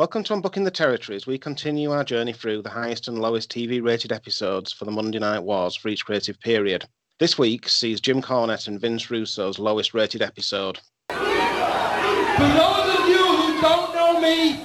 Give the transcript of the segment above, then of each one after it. Welcome to Unbooking the Territory as we continue our journey through the highest and lowest TV-rated episodes for the Monday Night Wars for each creative period. This week sees Jim Cornette and Vince Russo's lowest-rated episode. For those of you who don't know me,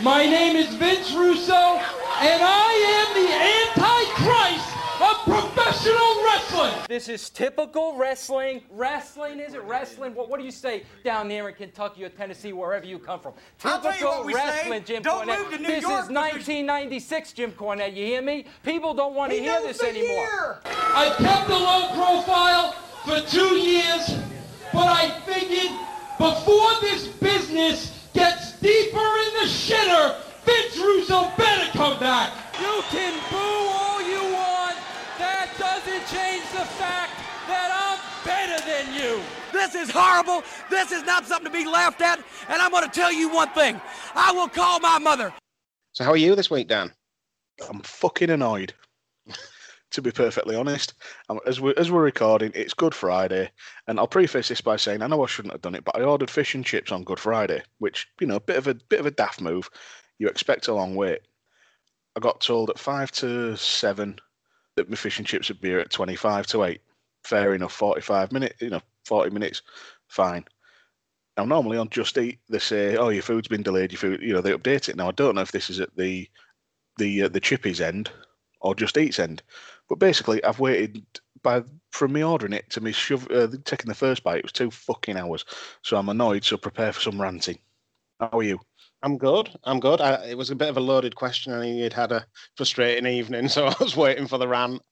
my name is Vince Russo, and I am the Antichrist of professional wrestling! This is typical wrestling. Wrestling, is it wrestling? What do you say down there in Kentucky or Tennessee, wherever you come from? Typical wrestling, Jim Cornette. This is 1996, Jim Cornette, you hear me? People don't want to hear this anymore. I kept a low profile for 2 years, but I figured before this business gets deeper in the shitter, Vince Russo better come back. You can boo all you want. That doesn't change the fact that I'm better than you. This is horrible. This is not something to be laughed at. And I'm going to tell you one thing. I will call my mother. So how are you this week, Dan? I'm fucking annoyed, to be perfectly honest. As we're recording, it's Good Friday. And I'll preface this by saying, I know I shouldn't have done it, but I ordered fish and chips on Good Friday, which, you know, a bit of a daft move. You expect a long wait. I got told at 5 to 7... that my fish and chips would be at 25 to 8. Fair enough, 45 minutes, you know, 40 minutes, fine. Now, normally on Just Eat, they say, oh, your food's been delayed, your food, you know, they update it. Now, I don't know if this is at the Chippies end or Just Eat's end, but basically, I've waited from me ordering it to me taking the first bite, it was 2 fucking hours. So I'm annoyed, so prepare for some ranting. How are you? I'm good. It was a bit of a loaded question. I knew you'd had a frustrating evening, so I was waiting for the rant.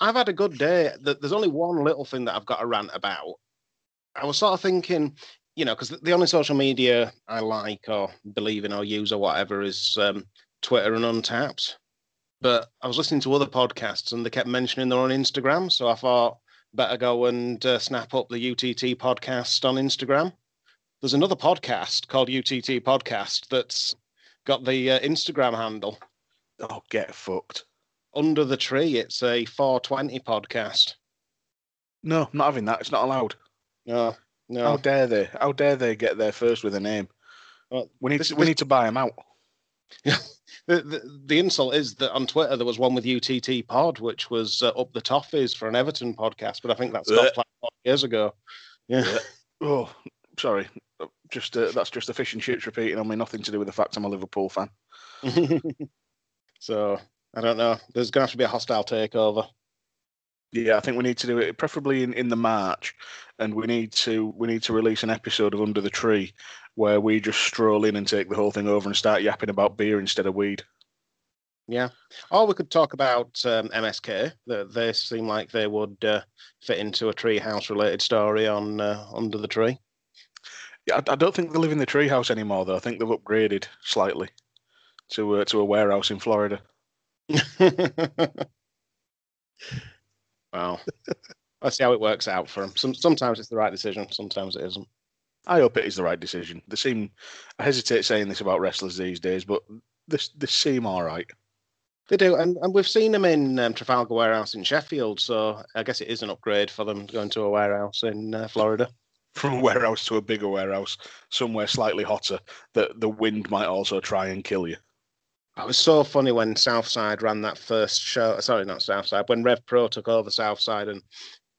I've had a good day. There's only one little thing that I've got to rant about. I was sort of thinking, you know, because the only social media I like or believe in or use or whatever is Twitter and Untapped. But I was listening to other podcasts and they kept mentioning their own Instagram, so I thought better go and snap up the UTT podcast on Instagram. There's another podcast called UTT Podcast that's got the Instagram handle. Oh, get fucked. Under the Tree, it's a 420 podcast. No, I'm not having that. It's not allowed. No. How dare they? How dare they get there first with a name? Well, we need to buy them out. the insult is that on Twitter there was one with UTT Pod, which was Up the Toffees for an Everton podcast, but I think that's stopped like 4 years ago. Yeah. Oh, sorry. Just that's just the fish and chips repeating on me. Nothing to do with the fact I'm a Liverpool fan. So I don't know. There's going to have to be a hostile takeover. Yeah, I think we need to do it preferably in the March, and we need to release an episode of Under the Tree where we just stroll in and take the whole thing over and start yapping about beer instead of weed. Yeah, or we could talk about MSK. They seem like they would fit into a treehouse related story on Under the Tree. I don't think they live in the treehouse anymore, though. I think they've upgraded slightly to a warehouse in Florida. Wow. Let's see how it works out for them. Sometimes it's the right decision, sometimes it isn't. I hope it is the right decision. They seem... I hesitate saying this about wrestlers these days, but they seem all right. They do, and we've seen them in Trafalgar Warehouse in Sheffield, so I guess it is an upgrade for them going to a warehouse in Florida. From a warehouse to a bigger warehouse, somewhere slightly hotter, that the wind might also try and kill you. It was so funny when Southside ran that first show. Sorry, not Southside. When Rev Pro took over Southside and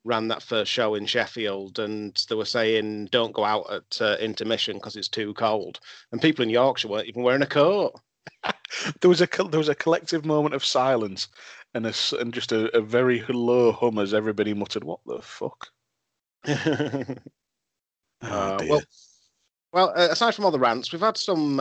ran that first show in Sheffield, and they were saying, don't go out at intermission because it's too cold. And people in Yorkshire weren't even wearing a coat. There was a collective moment of silence and just a very low hum as everybody muttered, what the fuck? Well, aside from all the rants, we've had some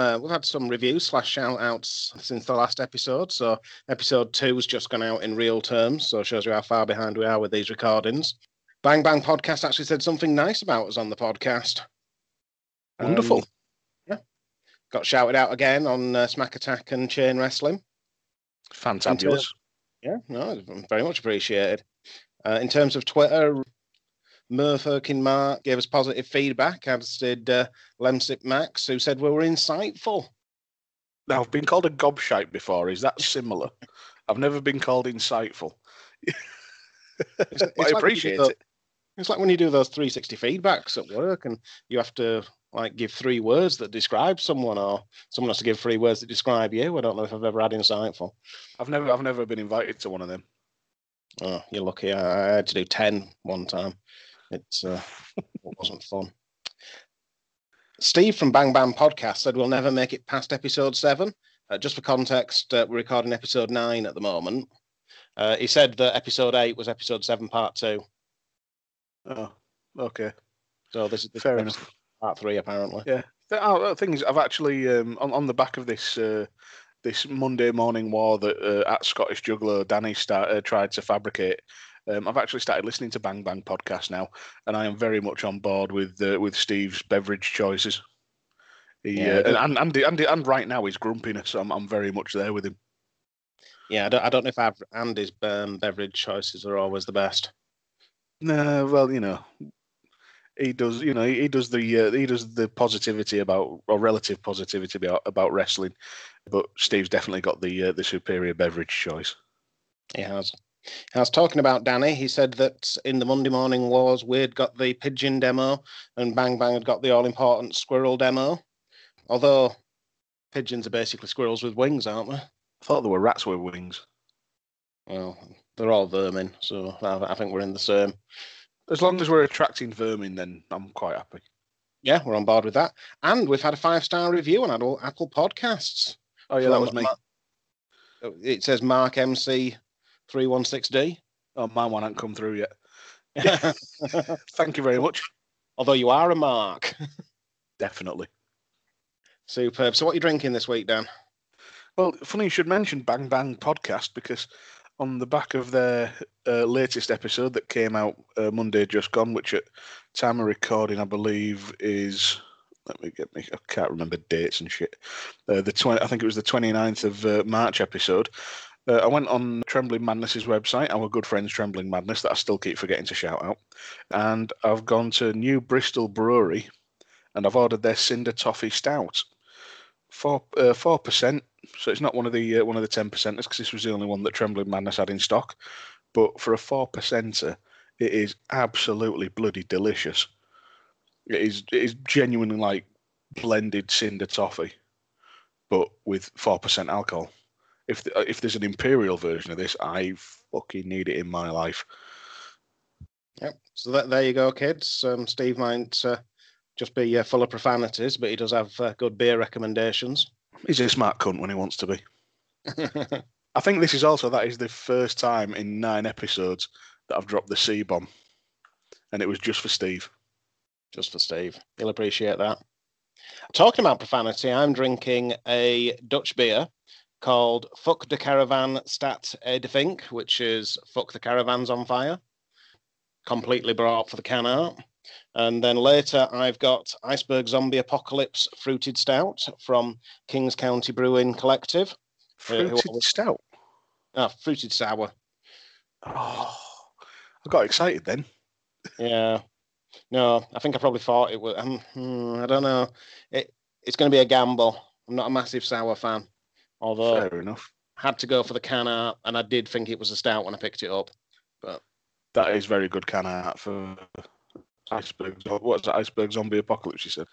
reviews / shout outs since the last episode. So episode 2 has just gone out in real terms, so it shows you how far behind we are with these recordings. Bang Bang Podcast actually said something nice about us on the podcast. Wonderful. Yeah, got shouted out again on Smack Attack and Chain Wrestling. Fantabulous. Yeah, no, very much appreciated. In terms of Twitter, Murfurkin Mark gave us positive feedback, as did Lemsip Max, who said we were insightful. Now, I've been called a gobshite before. Is that similar? I've never been called insightful. I appreciate it. It's like when you do those 360 feedbacks at work and you have to like give three words that describe someone, or someone has to give three words that describe you. I don't know if I've ever had Insightful. I've never been invited to one of them. Oh, you're lucky. I had to do 10 one time. It wasn't fun. Steve from Bang Bang Podcast said we'll never make it past episode 7. Just for context, we're recording episode 9 at the moment. He said that episode 8 was episode 7 part 2. Oh, okay. So this fair enough. Part 3, apparently. Yeah. The thing is, I've actually, on the back of this this Monday morning war that at Scottish Juggler Danny tried to fabricate, I've actually started listening to Bang Bang Podcast now, and I am very much on board with Steve's beverage choices. And right now his grumpiness, I'm very much there with him. Yeah, I don't know if Andy's beverage choices are always the best. No, well, you know, he does. You know, he does the positivity about, or relative positivity about wrestling, but Steve's definitely got the superior beverage choice. He has. I was talking about Danny. He said that in the Monday Morning Wars, Weird got the pigeon demo, and Bang Bang had got the all-important squirrel demo. Although pigeons are basically squirrels with wings, aren't they? I thought they were rats with wings. Well, they're all vermin, so I think we're in the same. As long as we're attracting vermin, then I'm quite happy. Yeah, we're on board with that. And we've had a 5-star review on Apple Podcasts. Oh, yeah, so that was me. It says Mark MC 316D. Oh, my one hasn't come through yet. Thank you very much. Although you are a Mark. Definitely. Superb. So what are you drinking this week, Dan? Well, funny you should mention Bang Bang Podcast, because on the back of their latest episode that came out Monday just gone, which at time of recording, I believe is... I can't remember dates and shit. I think it was the 29th of March episode. I went on Trembling Madness's website, our good friends Trembling Madness, that I still keep forgetting to shout out. And I've gone to New Bristol Brewery, and I've ordered their Cinder Toffee Stout, 4%. So it's not one of the 10%ers, because this was the only one that Trembling Madness had in stock. But for a 4%er, it is absolutely bloody delicious. It is genuinely like blended Cinder Toffee, but with 4% alcohol. If there's an imperial version of this, I fucking need it in my life. Yep. So there you go, kids. Steve might just be full of profanities, but he does have good beer recommendations. He's a smart cunt when he wants to be. I think this is also, that is the first time in 9 episodes that I've dropped the C-bomb. And it was just for Steve. Just for Steve. He'll appreciate that. Talking about profanity, I'm drinking a Dutch beer called Fuck de Caravan Stat de Fink, which is Fuck the Caravans on Fire, completely brought for the can art. And then later I've got Iceberg Zombie Apocalypse Fruited Stout from Kings County Brewing Collective. Fruited Stout? Ah, Fruited Sour. Oh, I got excited then. Yeah. No, I think I probably thought it was... I don't know. It's going to be a gamble. I'm not a massive sour fan. Although, fair enough. Had to go for the can art, and I did think it was a stout when I picked it up. But that is very good can art for Iceberg. What's that? Iceberg Zombie Apocalypse, you said?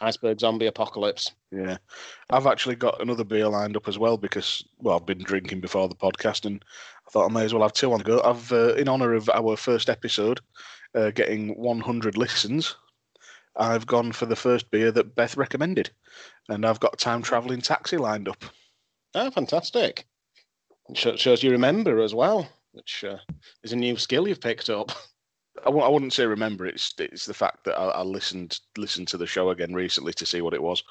Iceberg Zombie Apocalypse. Yeah. I've actually got another beer lined up as well because, well, I've been drinking before the podcast, and I thought I may as well have 2 on the go. I've, in honour of our first episode, getting 100 listens, I've gone for the first beer that Beth recommended, and I've got Time Travelling Taxi lined up. Oh, fantastic. It shows you remember as well, which is a new skill you've picked up. I wouldn't say remember, it's the fact that I listened to the show again recently to see what it was.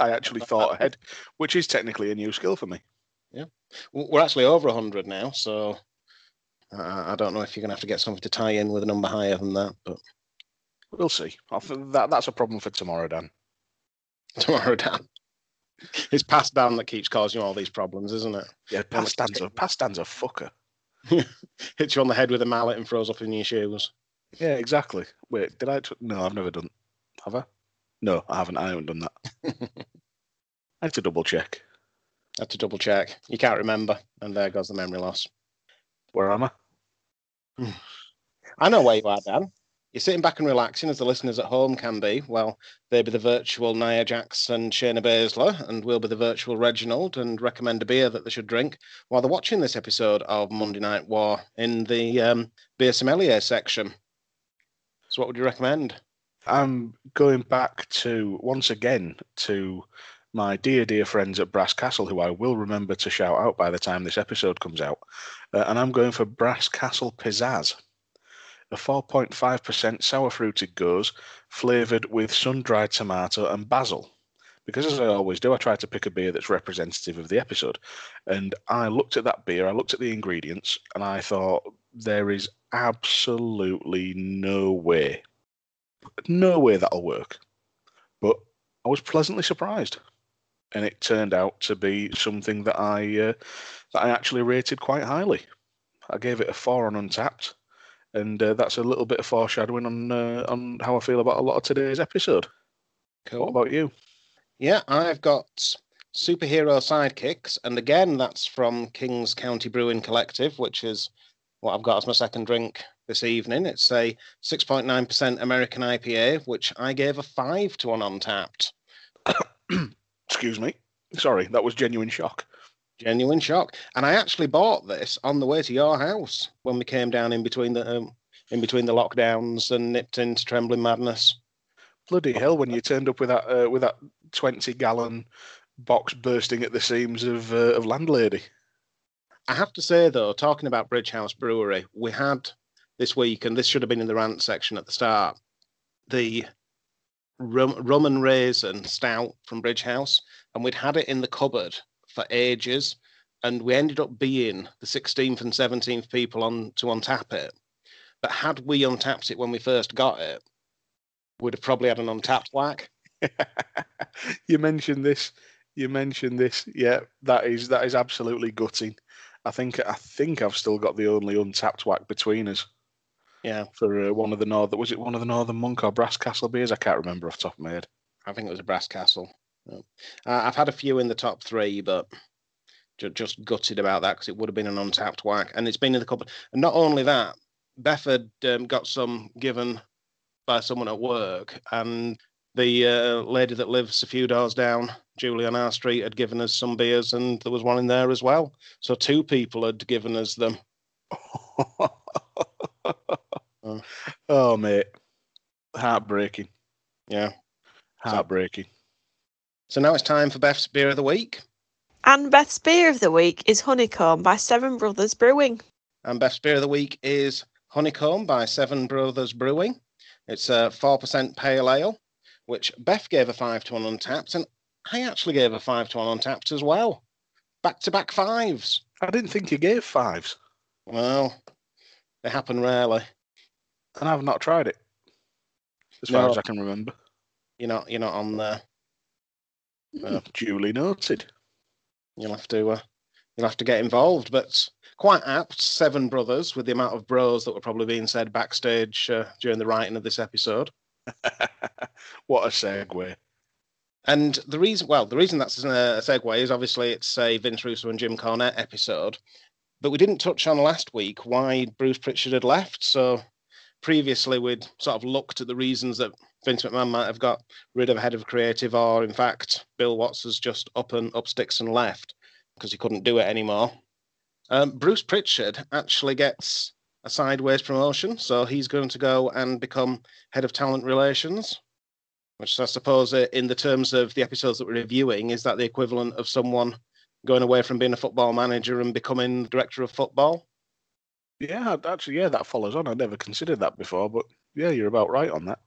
I actually thought ahead, which is technically a new skill for me. Yeah. We're actually over 100 now, so I don't know if you're going to have to get something to tie in with a number higher than that, but we'll see. That's a problem for tomorrow, Dan. Tomorrow, Dan. It's past Dan that keeps causing you all these problems, isn't it? Yeah, past Dan's a fucker. Hits you on the head with a mallet and throws up in your shoes. Yeah, exactly. Wait, did I? No, I've never done. Have I? No, I haven't. I haven't done that. I had to double check. You can't remember, and there goes the memory loss. Where am I? I know where you are, Dan. you're sitting back and relaxing, as the listeners at home can be. Well, they'll be the virtual Nia Jax and Shayna Baszler, and we'll be the virtual Reginald and recommend a beer that they should drink while they're watching this episode of Monday Night War in the beer sommelier section. So what would you recommend? I'm going back to, once again, to my dear, dear friends at Brass Castle, who I will remember to shout out by the time this episode comes out. And I'm going for Brass Castle Pizzazz, a 4.5% sour-fruited goes, flavoured with sun-dried tomato and basil. Because as I always do, I try to pick a beer that's representative of the episode. And I looked at that beer, I looked at the ingredients, and I thought, there is absolutely no way that'll work. But I was pleasantly surprised. And it turned out to be something that I actually rated quite highly. I gave it a 4 on Untappd, and that's a little bit of foreshadowing on how I feel about a lot of today's episode. Cool. What about you? Yeah, I've got Superhero Sidekicks, and again, that's from King's County Brewing Collective, which is what I've got as my second drink this evening. It's a 6.9% American IPA, which I gave a 5 to 1 Untappd. Excuse me. Sorry, that was genuine shock. Genuine shock. And I actually bought this on the way to your house when we came down in between the lockdowns and nipped into Trembling Madness. Bloody hell! When you turned up with that 20-gallon box bursting at the seams of Landlady. I have to say though, talking about Bridgehouse Brewery, we had this week, and this should have been in the rant section at the start, the rum and raisin stout from Bridgehouse, and we'd had it in the cupboard for ages, and we ended up being the 16th and 17th people on to untap it. But had we untapped it when we first got it, we'd have probably had an untapped whack. You mentioned this. Yeah, that is absolutely gutting. I think I've still got the only untapped whack between us. Yeah, for one of the Northern Monk or Brass Castle beers? I can't remember off the top of my head. I think it was a Brass Castle. I've had a few in the top three, but just gutted about that because it would have been an untapped whack. And it's been in the cupboard. And not only that, Befford got some given by someone at work. And the lady that lives a few doors down, Julie on our street, had given us some beers. And there was one in there as well. So two people had given us them. Oh, mate. Heartbreaking. Yeah. Heartbreaking. So now it's time for Beth's Beer of the Week. And Beth's Beer of the Week is Honeycomb by Seven Brothers Brewing. And Beth's Beer of the Week is Honeycomb by Seven Brothers Brewing. It's a 4% pale ale, which Beth gave a 5 to 1 Untappd, and I actually gave a 5 to 1 Untappd as well. Back-to-back fives. I didn't think you gave fives. Well, they happen rarely. And I've not tried it, as far as I can remember. You're not on there. Duly noted. You'll have to get involved, but quite apt. Seven brothers, with the amount of bros that were probably being said backstage during the writing of this episode. What a segue! And the reason that's a segue is obviously it's a Vince Russo and Jim Cornette episode, but we didn't touch on last week why Bruce Pritchard had left. So previously, we'd sort of looked at the reasons that Vince McMahon might have got rid of head of creative, or in fact, Bill Watts has just up sticks and left because he couldn't do it anymore. Bruce Pritchard actually gets a sideways promotion, so he's going to go and become head of talent relations, which I suppose, in the terms of the episodes that we're reviewing, is that the equivalent of someone going away from being a football manager and becoming director of football? Yeah, actually, yeah, that follows on. I'd never considered that before, but yeah, you're about right on that.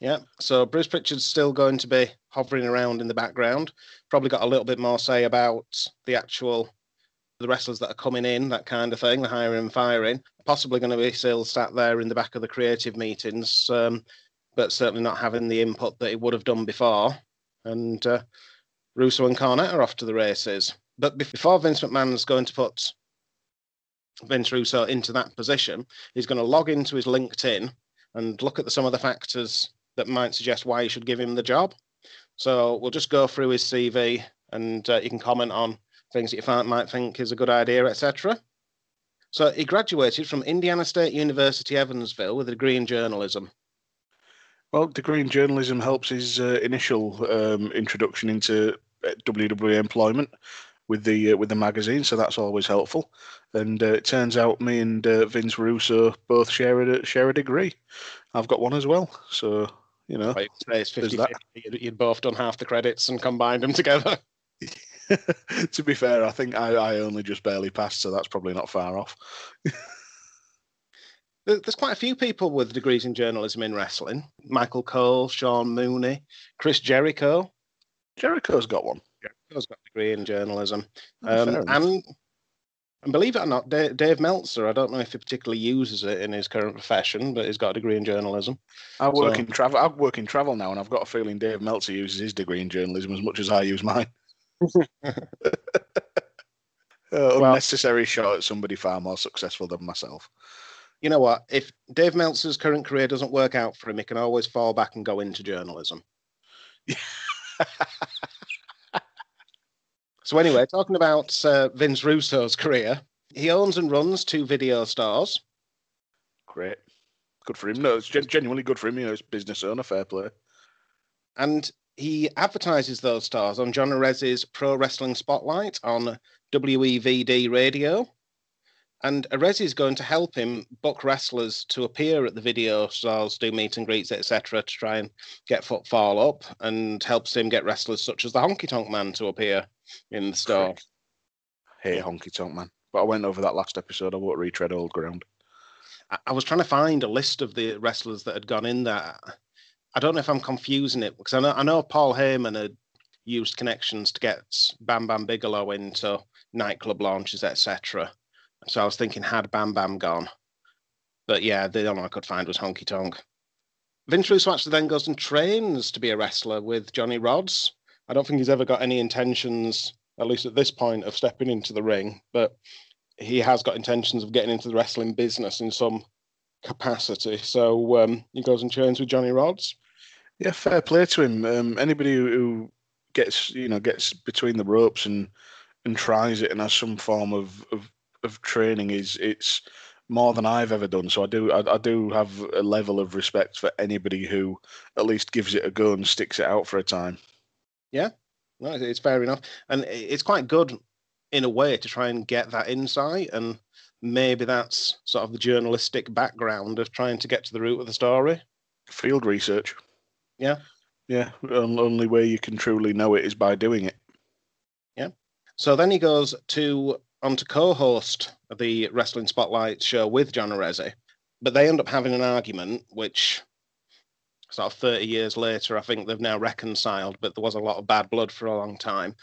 Yeah, so Bruce Pritchard's still going to be hovering around in the background. Probably got a little bit more say about the wrestlers that are coming in, that kind of thing, the hiring and firing. Possibly going to be still sat there in the back of the creative meetings, but certainly not having the input that he would have done before. And Russo and Cornette are off to the races. But before Vince McMahon's going to put Vince Russo into that position, he's going to log into his LinkedIn and look at some of the factors that might suggest why you should give him the job. So we'll just go through his CV, and you can comment on things that you might think is a good idea, etc. So he graduated from Indiana State University, Evansville, with a degree in journalism. Well, degree in journalism helps his initial introduction into WWE employment with the magazine, so that's always helpful. And it turns out me and Vince Russo both share a degree. I've got one as well, so you know. Right, it's 50, that. You'd both done half the credits and combined them together. To be fair, I think I only just barely passed, so that's probably not far off. There's quite a few people with degrees in journalism in wrestling. Michael Cole, Sean Mooney, Chris Jericho. Jericho's got one. Jericho's got a degree in journalism. And believe it or not, Dave Meltzer, I don't know if he particularly uses it in his current profession, but he's got a degree in journalism. I work in travel now, and I've got a feeling Dave Meltzer uses his degree in journalism as much as I use mine. Unnecessary shot at somebody far more successful than myself. You know what? If Dave Meltzer's current career doesn't work out for him, he can always fall back and go into journalism. So anyway, talking about Vince Russo's career, he owns and runs 2 video stores. Great. Good for him. No, it's genuinely good for him. You know, it's business owner, fair play. And he advertises those stars on John Arez's Pro Wrestling Spotlight on WEVD radio. And Arez is going to help him book wrestlers to appear at the video stars, do meet and greets, etc., to try and get footfall up, and helps him get wrestlers such as the Honky Tonk Man to appear in the store. I hate Honky Tonk Man. But I went over that last episode. I won't retread old ground. I was trying to find a list of the wrestlers that had gone in there. I don't know if I'm confusing it, because I know Paul Heyman had used connections to get Bam Bam Bigelow into nightclub launches, etc. So I was thinking, had Bam Bam gone? But yeah, the only one I could find was Honky Tonk. Vince Russo actually then goes and trains to be a wrestler with Johnny Rods. I don't think he's ever got any intentions, at least at this point, of stepping into the ring, but he has got intentions of getting into the wrestling business in some capacity. So he goes and trains with Johnny Rods. Yeah, fair play to him. Anybody who gets between the ropes and tries it and has some form of training it's more than I've ever done. So I do have a level of respect for anybody who at least gives it a go and sticks it out for a time. Yeah, no, it's fair enough, and it's quite good in a way to try and get that insight, and maybe that's sort of the journalistic background of trying to get to the root of the story. Field research. Yeah. Yeah, the only way you can truly know it is by doing it. Yeah. So then he goes on to co-host the Wrestling Spotlight show with John Arezzi, but they end up having an argument, which sort of 30 years later, I think they've now reconciled, but there was a lot of bad blood for a long time.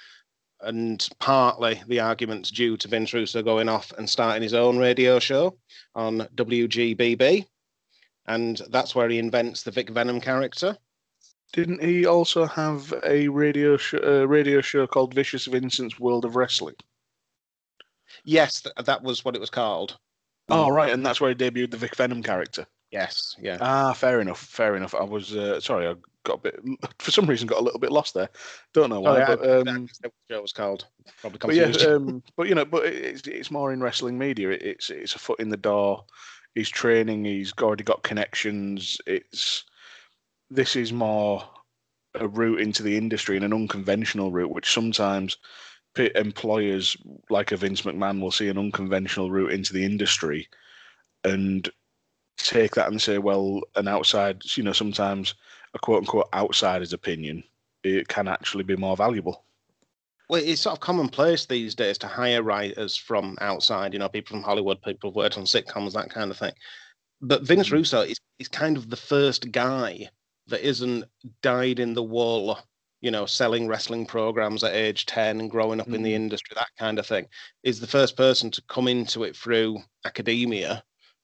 And partly the argument's due to Vince Russo going off and starting his own radio show on WGBB. And that's where he invents the Vic Venom character. Didn't he also have a radio show called Vicious Vincent's World of Wrestling? Yes, that was what it was called. Oh, right, and that's where he debuted the Vic Venom character. Yes, yeah. Ah, fair enough. I was, sorry, I got a little bit lost there. Don't know why, but it was called. Probably confused. But yeah, but it's more in wrestling media. It's a foot in the door. He's training. He's already got connections. This is more a route into the industry, and an unconventional route, which sometimes employers like a Vince McMahon will see an unconventional route into the industry and take that and say, well, an outside, you know, sometimes a quote-unquote outsider's opinion, it can actually be more valuable. Well, it's sort of commonplace these days to hire writers from outside, you know, people from Hollywood, people who've worked on sitcoms, that kind of thing. But Vince Russo is kind of the first guy that isn't dyed-in-the-wool, you know, selling wrestling programs at age 10 and growing up in the industry, that kind of thing, is the first person to come into it through academia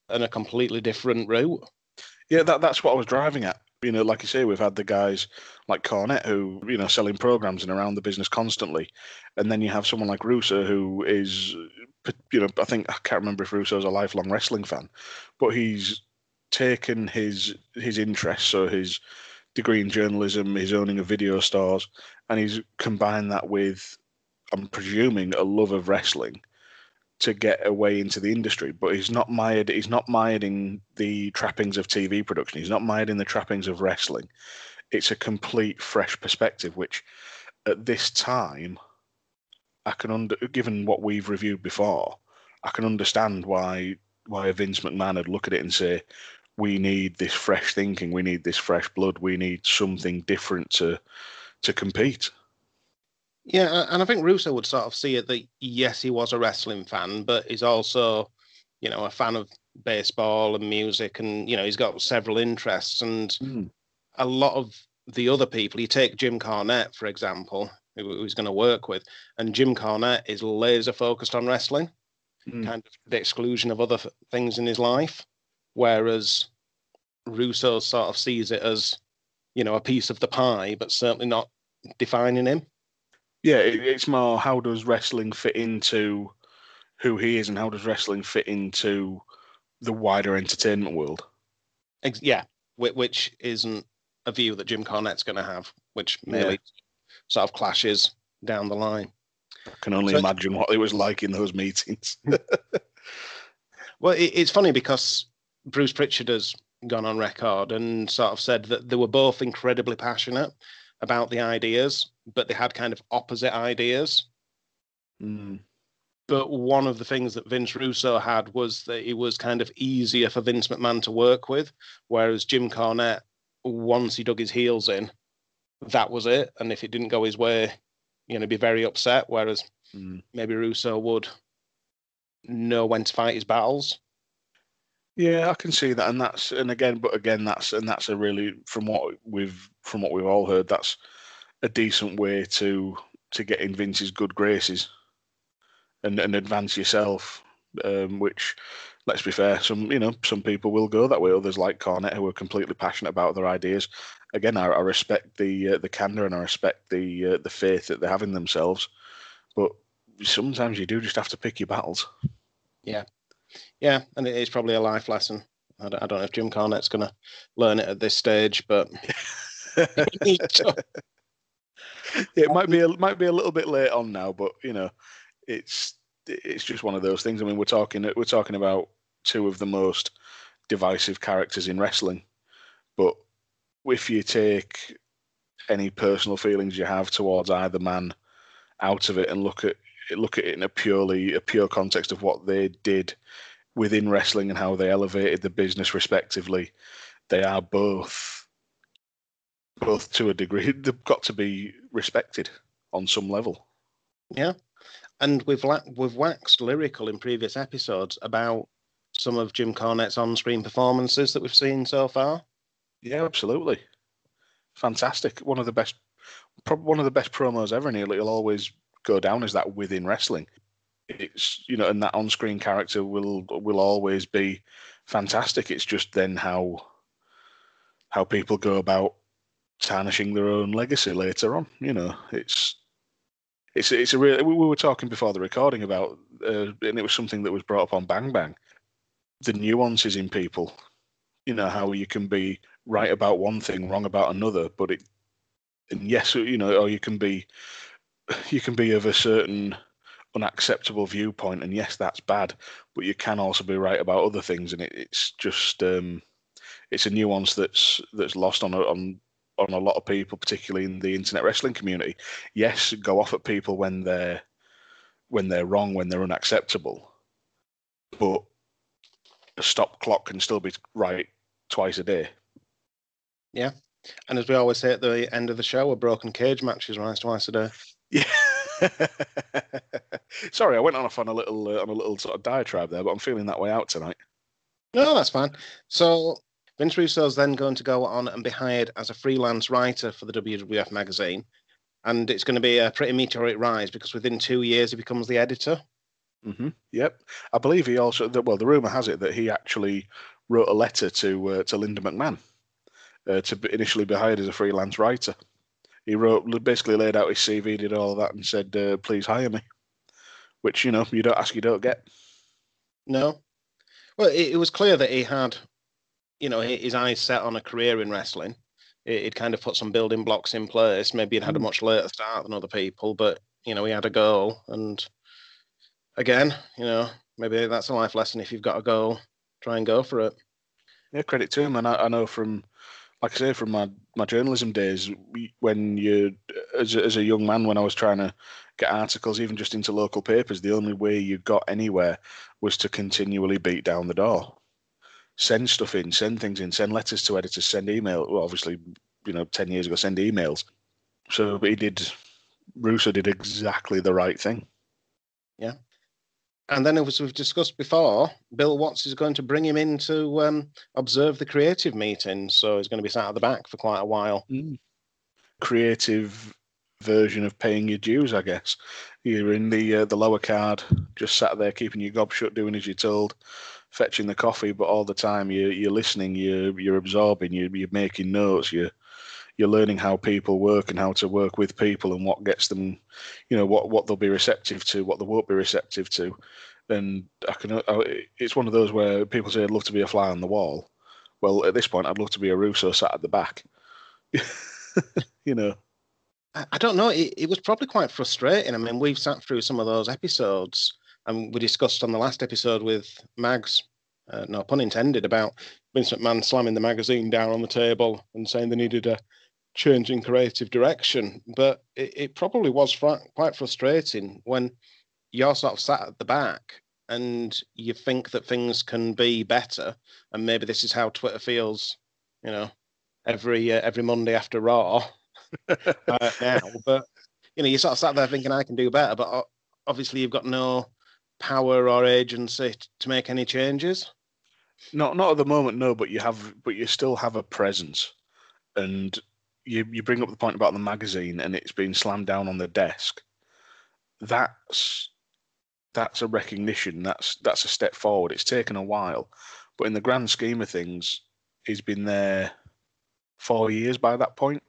and a completely different route. Yeah, that's what I was driving at. You know, like you say, we've had the guys like Cornette who, you know, selling programs and around the business constantly. And then you have someone like Russo who is, you know, I can't remember if Russo's a lifelong wrestling fan, but he's taken his interests, so his degree in journalism, his owning of video stars, and he's combined that with, I'm presuming, a love of wrestling to get away into the industry, but he's not mired in the trappings of TV production. He's not mired in the trappings of wrestling. It's a complete fresh perspective, which at this time I can given what we've reviewed before, I can understand why Vince McMahon would look at it and say, we need this fresh thinking, we need this fresh blood, we need something different to compete. Yeah, and I think Russo would sort of see it that, yes, he was a wrestling fan, but he's also, you know, a fan of baseball and music, and, you know, he's got several interests. And a lot of the other people, you take Jim Cornette, for example, who he's going to work with, and Jim Cornette is laser focused on wrestling, kind of the exclusion of other things in his life, whereas Russo sort of sees it as, you know, a piece of the pie, but certainly not defining him. Yeah, it's more how does wrestling fit into who he is, and how does wrestling fit into the wider entertainment world? Yeah, which isn't a view that Jim Cornette's going to have, which merely sort of clashes down the line. I can only imagine what it was like in those meetings. Well, it's funny because Bruce Pritchard has gone on record and sort of said that they were both incredibly passionate about the ideas, but they had kind of opposite ideas. But one of the things that Vince Russo had was that it was kind of easier for Vince McMahon to work with, whereas Jim Cornette, once he dug his heels in, that was it. And if it didn't go his way, you know, he'd be very upset, whereas maybe Russo would know when to fight his battles. Yeah, I can see that, and that's a really, from what we've all heard, that's a decent way to get in Vince's good graces and advance yourself. Which, let's be fair, some people will go that way. Others like Cornette, who are completely passionate about their ideas. Again, I respect the candor, and I respect the faith that they have in themselves. But sometimes you do just have to pick your battles. Yeah. Yeah, and it is probably a life lesson. I don't know if Jim Cornette's going to learn it at this stage, but it might be a little bit late on now. But you know, it's just one of those things. I mean, we're talking about two of the most divisive characters in wrestling. But if you take any personal feelings you have towards either man out of it and look at it in a pure context of what they did within wrestling and how they elevated the business respectively, they are both to a degree, they've got to be respected on some level. Yeah, and we've waxed lyrical in previous episodes about some of Jim Cornette's on-screen performances that we've seen so far. Yeah, absolutely, fantastic. One of the best promos ever, and it'll always go down as that within wrestling. It's, you know, and that on-screen character will always be fantastic. It's just then how people go about tarnishing their own legacy later on. You know, it's a really, we were talking before the recording about, and it was something that was brought up on Bang Bang, the nuances in people. You know, how you can be right about one thing, wrong about another, or you can be of a certain unacceptable viewpoint, and yes, that's bad, but you can also be right about other things, and it's just it's a nuance that's lost on a lot of people, particularly in the internet wrestling community. Yes, go off at people when they're wrong, when they're unacceptable, but a stop clock can still be right twice a day. Yeah. And as we always say at the end of the show, a broken cage match is right twice a day. Yeah. Sorry, I went off on a little sort of diatribe there, but I'm feeling that way out tonight. No, that's fine. So Vince Russo's then going to go on and be hired as a freelance writer for the WWF magazine, and it's going to be a pretty meteoric rise because within 2 years he becomes the editor. Yep, I believe he also. Well, the rumor has it that he actually wrote a letter to Linda McMahon. To initially be hired as a freelance writer. He basically laid out his CV, did all of that, and said, please hire me, which, you know, you don't ask, you don't get. No. Well, it was clear that he had, you know, his eyes set on a career in wrestling. It kind of put some building blocks in place. Maybe it had a much later start than other people, but, you know, he had a goal, and again, you know, maybe that's a life lesson. If you've got a goal, try and go for it. Yeah, credit to him. And I know from, like I say, from my journalism days, when you, as a young man, when I was trying to get articles, even just into local papers, the only way you got anywhere was to continually beat down the door. Send stuff in, send things in, send letters to editors, send email. Well, obviously, you know, 10 years ago, send emails. So he did, Russo did exactly the right thing. Yeah. And then, as we've discussed before, Bill Watts is going to bring him in to observe the creative meeting. So he's going to be sat at the back for quite a while. Mm. Creative version of paying your dues, I guess. You're in the lower card, just sat there keeping your gob shut, doing as you're told, fetching the coffee, but all the time you're listening, you're absorbing, you're making notes, you're learning how people work and how to work with people and what gets them, you know, what they'll be receptive to, what they won't be receptive to. And it's one of those where people say, I'd love to be a fly on the wall. Well, at this point, I'd love to be a Russo sat at the back. You know. I don't know. It was probably quite frustrating. I mean, we've sat through some of those episodes, and we discussed on the last episode with Mags, no pun intended, about Vince McMahon slamming the magazine down on the table and saying they needed a change in creative direction. But it probably was quite frustrating when you're sort of sat at the back and you think that things can be better, and maybe this is how Twitter feels, you know, every Monday after Raw. Now, but you know, you sort of sat there thinking I can do better, but obviously you've got no power or agency to make any changes. Not at the moment, no. But you still have a presence, and you bring up the point about the magazine and it's being slammed down on the desk. That's a recognition. That's a step forward. It's taken a while, but in the grand scheme of things, he's been there 4 years by that point.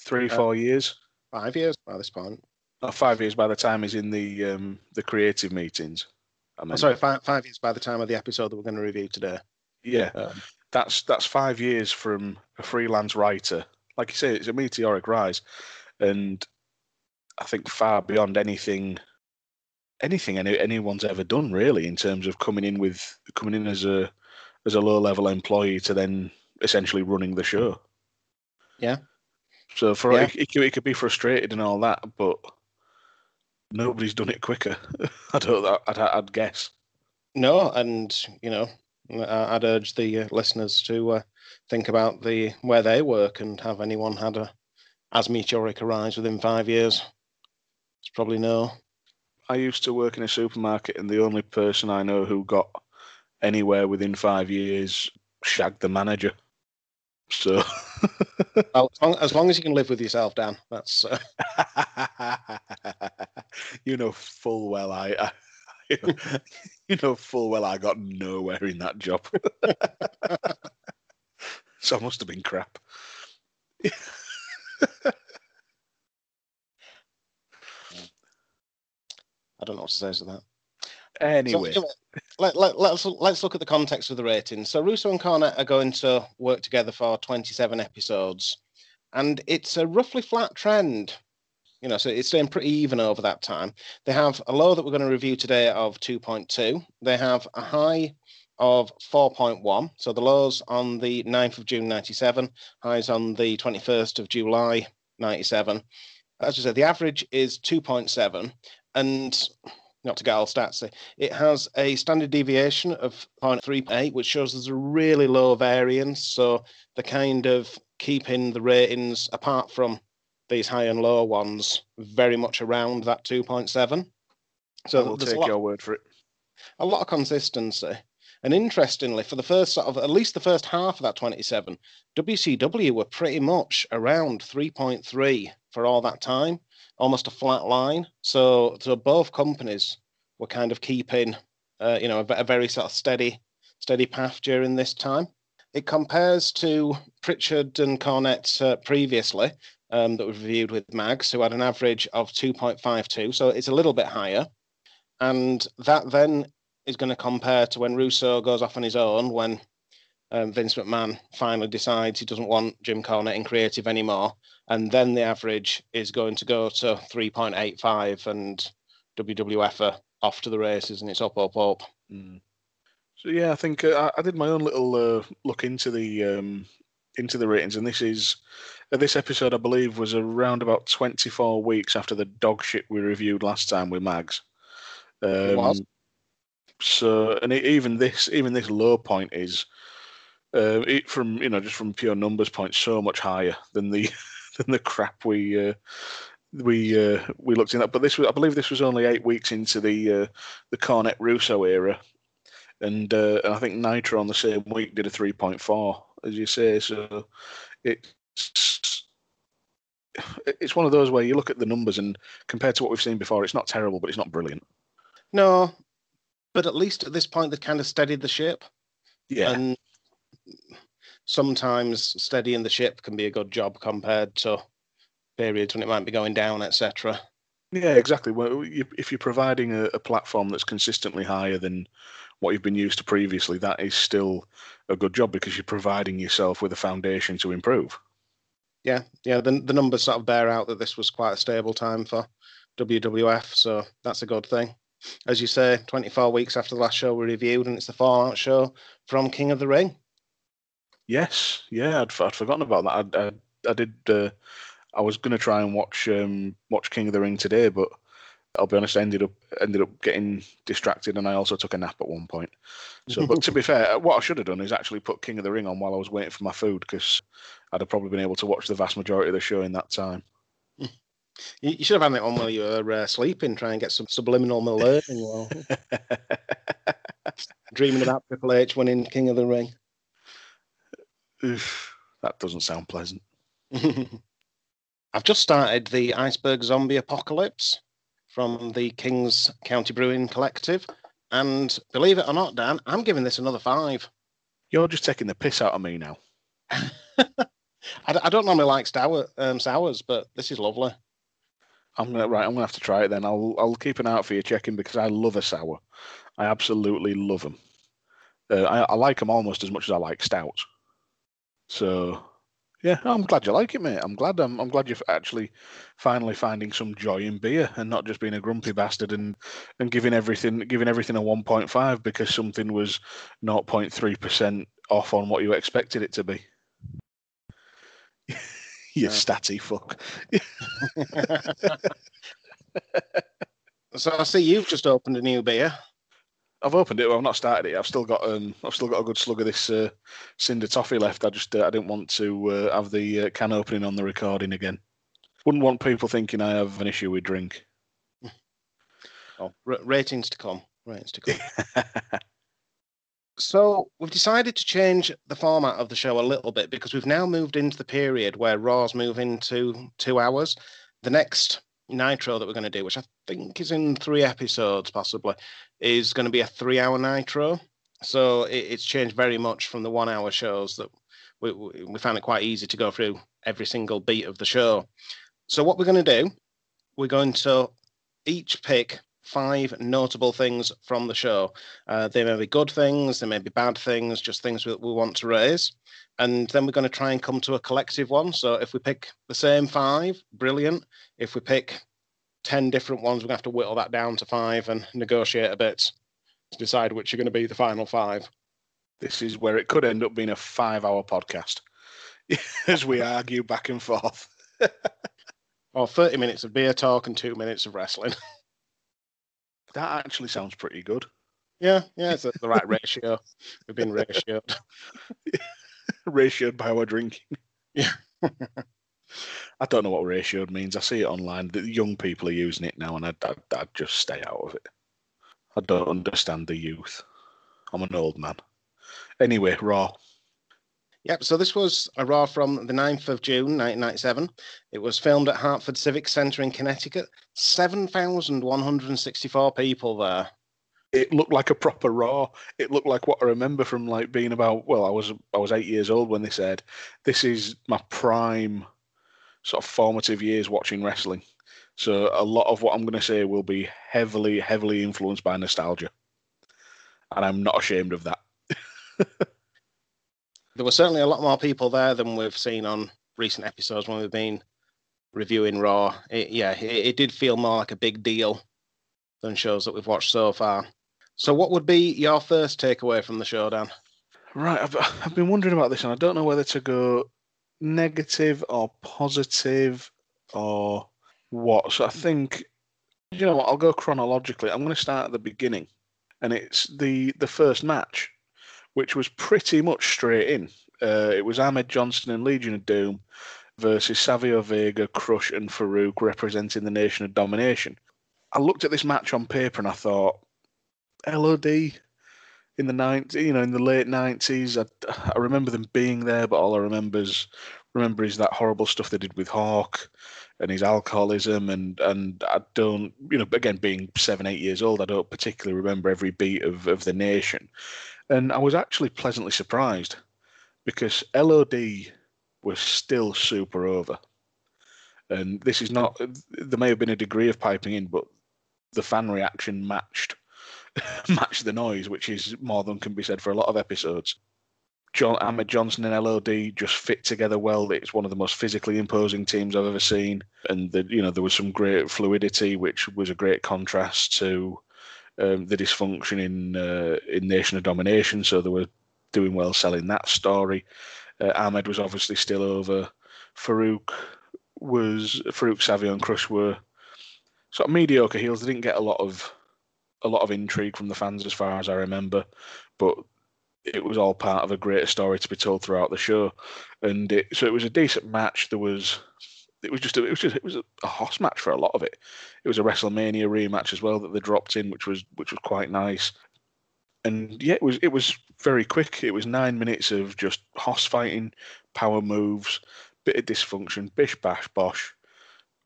3, 4 years, 5 years by this point. 5 years by the time he's in the creative meetings. I mean, sorry, 5 years by the time of the episode that we're going to review today. Yeah, that's 5 years from a freelance writer. Like you say, it's a meteoric rise, and I think far beyond anything anyone's ever done, really, in terms of coming in as a low level employee to then essentially running the show. Yeah. So for it could be frustrated and all that, but nobody's done it quicker. I'd guess. No, and you know, I'd urge the listeners to think about where they work and have anyone had as meteoric a rise within 5 years. It's probably no. I used to work in a supermarket, and the only person I know who got anywhere within 5 years shagged the manager. So, as long as you can live with yourself, Dan, that's you know full well I got nowhere in that job, so I must have been crap. I don't know what to say to that. Anyway, so, let's look at the context of the ratings. So Russo and Cornette are going to work together for 27 episodes, and it's a roughly flat trend. You know, so it's staying pretty even over that time. They have a low that we're going to review today of 2.2. They have a high of 4.1. So the lows on the 9th of June, 97, highs on the 21st of July, 97. As I said, the average is 2.7. And not to get all statsy, it has a standard deviation of 0.38, which shows there's a really low variance. So they're kind of keeping the ratings, apart from these high and low ones, very much around that 2.7. So we'll take your word for it. A lot of consistency. And interestingly, for the first sort of, at least the first half of that 27, WCW were pretty much around 3.3 for all that time. Almost a flat line. So both companies were kind of keeping, you know, a very sort of steady path during this time. It compares to Pritchard and Cornette previously that was reviewed with Mags, who had an average of 2.52. So it's a little bit higher. And that then is going to compare to when Russo goes off on his own, when Vince McMahon finally decides he doesn't want Jim Cornette in creative anymore. And then the average is going to go to 3.85, and WWF off to the races, and it's up. Mm. So yeah, I think I did my own little look into the ratings, and this is this episode I believe was around about 24 weeks after the dog shit we reviewed last time with Mags. It was. So, and even this low point is from just from pure numbers point, so much higher than the crap we looked in that. But this was, I believe, this was only 8 weeks into the Cornette Russo era, and I think Nitro on the same week did a 3.4, as you say. So it's one of those where you look at the numbers and compared to what we've seen before, it's not terrible, but it's not brilliant. No, but at least at this point they kind of steadied the ship. Yeah, and sometimes steadying the ship can be a good job compared to periods when it might be going down, etc. Yeah, exactly. Well, if you're providing a platform that's consistently higher than what you've been used to previously, that is still a good job because you're providing yourself with a foundation to improve. Yeah. The numbers sort of bear out that this was quite a stable time for WWF, so that's a good thing. As you say, 24 weeks after the last show we reviewed, and it's the fallout show from King of the Ring. Yes, yeah, I'd forgotten about that. I did. I was going to try and watch King of the Ring today, but I'll be honest, I ended up getting distracted, and I also took a nap at one point. So, but to be fair, what I should have done is actually put King of the Ring on while I was waiting for my food, because I'd have probably been able to watch the vast majority of the show in that time. You should have had it on while you were sleeping, try and get some subliminal learning while dreaming about Triple H winning King of the Ring. Oof, that doesn't sound pleasant. I've just started the Iceberg Zombie Apocalypse from the King's County Brewing Collective, and believe it or not, Dan, I'm giving this another 5. You're just taking the piss out of me now. I don't normally like sours, but this is lovely. I'm gonna have to try it then. I'll keep an eye out for your checking because I love a sour. I absolutely love them. I like them almost as much as I like stouts. So, yeah, I'm glad you like it, mate. I'm glad you're actually finally finding some joy in beer and not just being a grumpy bastard and giving everything a 1.5 because something was 0.3% off on what you expected it to be. You statty fuck. So I see you've just opened a new beer. I've opened it. Well, I've not started it. I've still got a good slug of this Cinder Toffee left. I just I didn't want to have the can opening on the recording again. Wouldn't want people thinking I have an issue with drink. Oh, ratings to come. So we've decided to change the format of the show a little bit because we've now moved into the period where Raw's moving to 2 hours. The next Nitro that we're going to do, which I think is in 3 episodes possibly, is going to be a 3-hour Nitro. So it's changed very much from the 1-hour shows that we found it quite easy to go through every single beat of the show. So what we're going to do, we're going to each pick 5 notable things from the show. They may be good things, they may be bad things, just things that we want to raise. And then we're going to try and come to a collective one. So if we pick the same 5, brilliant. If we pick 10 different ones, we're going to have to whittle that down to 5 and negotiate a bit to decide which are going to be the final 5. This is where it could end up being a 5-hour podcast as we argue back and forth. Or 30 minutes of beer talk and 2 minutes of wrestling. That actually sounds pretty good. Yeah, it's the right ratio. We've been ratioed. Ratioed by our drinking. Yeah. I don't know what ratioed means. I see it online. The young people are using it now, and I just stay out of it. I don't understand the youth. I'm an old man. Anyway, Raw. Yep, so this was a Raw from the 9th of June, 1997. It was filmed at Hartford Civic Centre in Connecticut. 7,164 people there. It looked like a proper Raw. It looked like what I remember from like being about, well, I was 8 years old when this aired. This is my prime sort of formative years watching wrestling. So a lot of what I'm going to say will be heavily, heavily influenced by nostalgia. And I'm not ashamed of that. There were certainly a lot more people there than we've seen on recent episodes when we've been reviewing Raw. It did feel more like a big deal than shows that we've watched so far. So what would be your first takeaway from the show, Dan? Right, I've been wondering about this, and I don't know whether to go negative or positive or what. So I think, you know what, I'll go chronologically. I'm going to start at the beginning, and it's the first match, which was pretty much straight in. It was Ahmed Johnson and Legion of Doom versus Savio Vega, Crush, and Farooq, representing the Nation of Domination. I looked at this match on paper and I thought, LOD in the in the late 90s. I remember them being there, but all I remember is that horrible stuff they did with Hawk and his alcoholism, and I don't, again, being 7, 8 years old, I don't particularly remember every beat of the Nation. And I was actually pleasantly surprised because LOD was still super over. And this is not, there may have been a degree of piping in, but the fan reaction matched the noise, which is more than can be said for a lot of episodes. Ahmed Johnson and LOD just fit together well. It's one of the most physically imposing teams I've ever seen, and there was some great fluidity, which was a great contrast to the dysfunction in Nation of Domination. So they were doing well selling that story. Ahmed was obviously still over. Farooq, Savio, and Crush were sort of mediocre heels. They didn't get a lot of intrigue from the fans, as far as I remember, but it was all part of a greater story to be told throughout the show. And so it was a decent match. It was a hoss match for a lot of it. It was a WrestleMania rematch as well that they dropped in, which was quite nice. And yeah, it was very quick. It was 9 minutes of just hoss fighting, power moves, bit of dysfunction, bish bash bosh.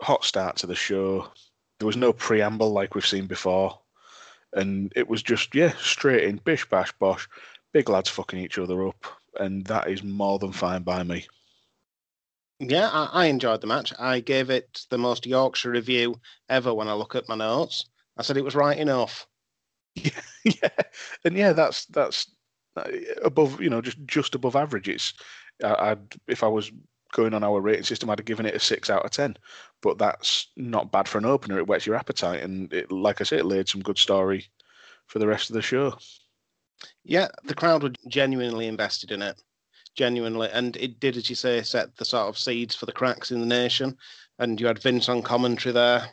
Hot start to the show. There was no preamble like we've seen before. And it was just, straight in, bish, bash, bosh, big lads fucking each other up. And that is more than fine by me. Yeah, I enjoyed the match. I gave it the most Yorkshire review ever when I look at my notes. I said it was right enough. Yeah. And yeah, that's above, just above average. If I was going on our rating system, I'd have given it a 6 out of 10, but that's not bad for an opener. It whets your appetite, and it, like I say, it laid some good story for the rest of the show. Yeah, the crowd were genuinely invested in it, and it did, as you say, set the sort of seeds for the cracks in the Nation. And you had Vince on commentary there,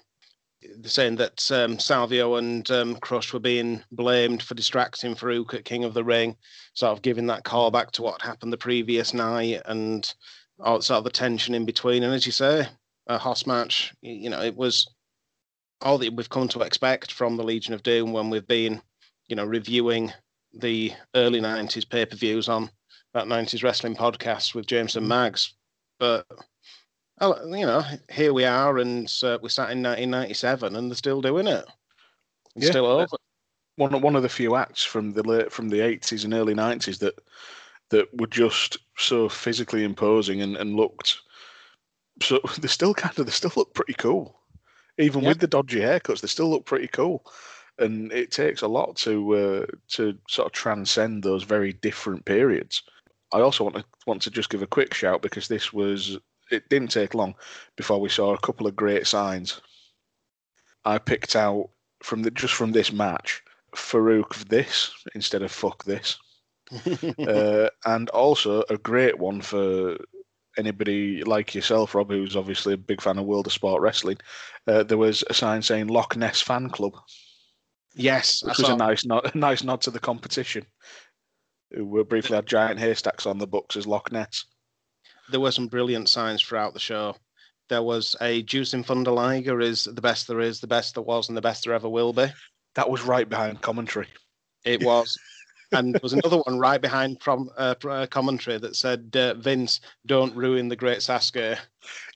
saying that Savio and Crush were being blamed for distracting Farooq at King of the Ring, sort of giving that call back to what happened the previous night, and sort of the tension in between. And as you say, a hoss match, it was all that we've come to expect from the Legion of Doom when we've been, reviewing the early 90s pay-per-views on that 90s wrestling podcast with James and Mags. But, here we are, and we sat in 1997 and they're still doing it. It's still over. One of the few acts from the 80s and early 90s that were just so physically imposing and looked, so they still look pretty cool, even with the dodgy haircuts. They still look pretty cool, and it takes a lot to sort of transcend those very different periods. I also want to just give a quick shout, because it didn't take long before we saw a couple of great signs. I picked out from this match, Farooq this instead of fuck this. And also a great one for anybody like yourself, Rob, who's obviously a big fan of World of Sport Wrestling. There was a sign saying Loch Ness Fan Club. Yes, which was a nice nod to the competition, who were briefly had Giant Haystacks on the books as Loch Ness. There were some brilliant signs throughout the show. There was a Juicing Thunder Liger is the best there is, the best there was, and the best there ever will be. That was right behind commentary. It was. And there was another one right behind commentary that said, Vince, don't ruin the great Sasuke.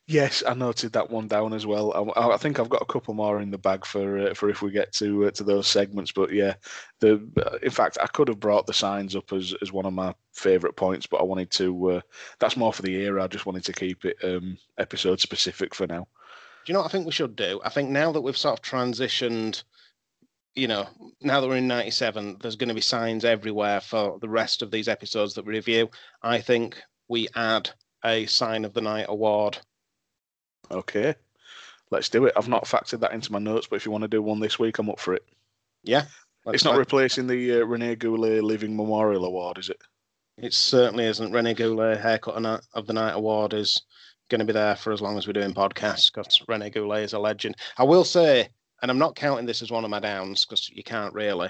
Yes, I noted that one down as well. I think I've got a couple more in the bag for if we get to those segments. But yeah, in fact, I could have brought the signs up as one of my favourite points, but I wanted to... that's more for the era. I just wanted to keep it episode specific for now. Do you know what I think we should do? I think now that we've sort of transitioned... now that we're in 97, there's going to be signs everywhere for the rest of these episodes that we review. I think we add a Sign of the Night award. Okay. let's do it. I've not factored that into my notes, but if you want to do one this week, I'm up for it. Yeah. It's not replacing the Rene Goulet Living Memorial Award, is it? It certainly isn't. Rene Goulet Haircut of the Night Award is going to be there for as long as we're doing podcasts, because Rene Goulet is a legend. I will say, and I'm not counting this as one of my downs, because you can't really,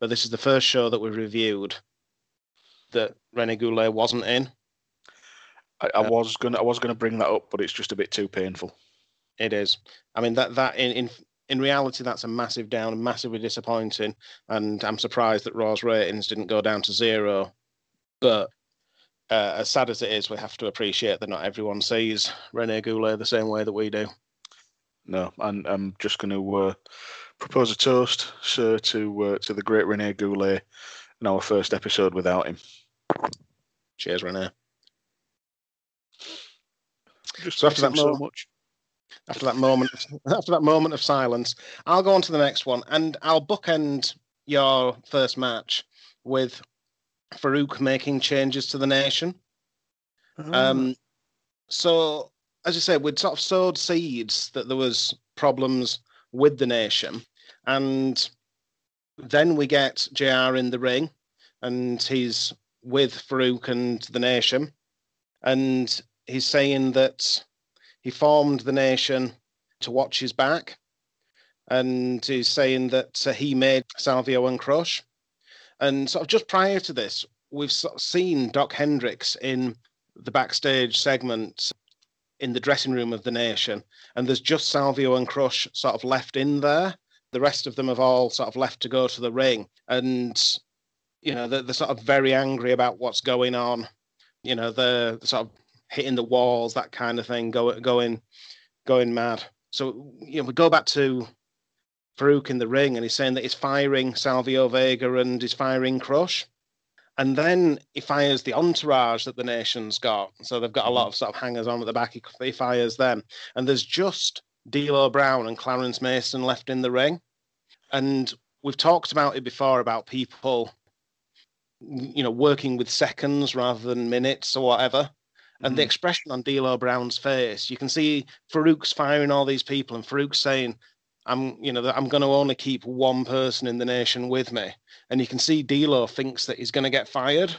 but this is the first show that we reviewed that Rene Goulet wasn't in. I was gonna bring that up, but it's just a bit too painful. It is. I mean, that in reality, that's a massive down, massively disappointing, and I'm surprised that Raw's ratings didn't go down to zero. But as sad as it is, we have to appreciate that not everyone sees Rene Goulet the same way that we do. No, and I'm just going to propose a toast, sir, to the great Rene Goulet in our first episode without him. Cheers, Rene. So after that moment of silence, I'll go on to the next one, and I'll bookend your first match with Farooq making changes to the Nation. So, as you said, we'd sort of sowed seeds that there was problems with the Nation, and then we get JR in the ring, and he's with Farooq and the Nation, and he's saying that he formed the Nation to watch his back, and he's saying that he made Salvio and Crush. And sort of just prior to this, we've sort of seen Doc Hendricks in the backstage segment in the dressing room of the Nation, and there's just Salvio and Crush sort of left in there. The rest of them have all sort of left to go to the ring, and you know they're sort of very angry about what's going on. You know, they're sort of hitting the walls, that kind of thing, going mad. So, you know, we go back to Farooq in the ring, and he's saying that he's firing Savio Vega and he's firing Crush. And then he fires the entourage that the Nation's got. So they've got a lot of sort of hangers on at the back. He fires them. And there's just D'Lo Brown and Clarence Mason left in the ring. And we've talked about it before about people, you know, working with seconds rather than minutes or whatever. And the expression on D'Lo Brown's face, you can see Farooq's firing all these people, and Farooq's saying, I'm going to only keep one person in the Nation with me. And you can see D'Lo thinks that he's going to get fired.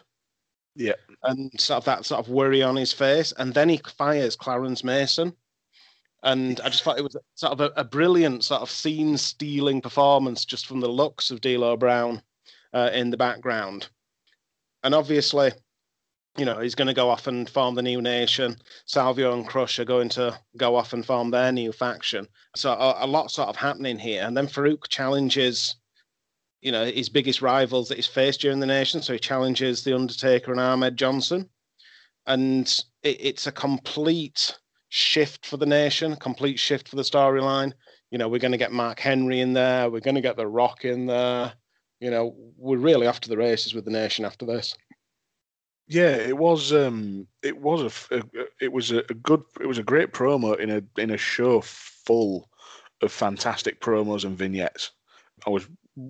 Yeah. And sort of that sort of worry on his face. And then he fires Clarence Mason. And I just thought it was sort of a brilliant sort of scene-stealing performance just from the looks of D'Lo Brown in the background. And obviously, you know, he's going to go off and form the new Nation. Salvio and Crush are going to go off and form their new faction. So a lot sort of happening here. And then Farooq challenges, you know, his biggest rivals that he's faced during the Nation. So he challenges The Undertaker and Ahmed Johnson. And it's a complete shift for the Nation, complete shift for the storyline. You know, we're going to get Mark Henry in there. We're going to get The Rock in there. You know, we're really off to the races with the Nation after this. Yeah, it was a great promo in a show full of fantastic promos and vignettes. I was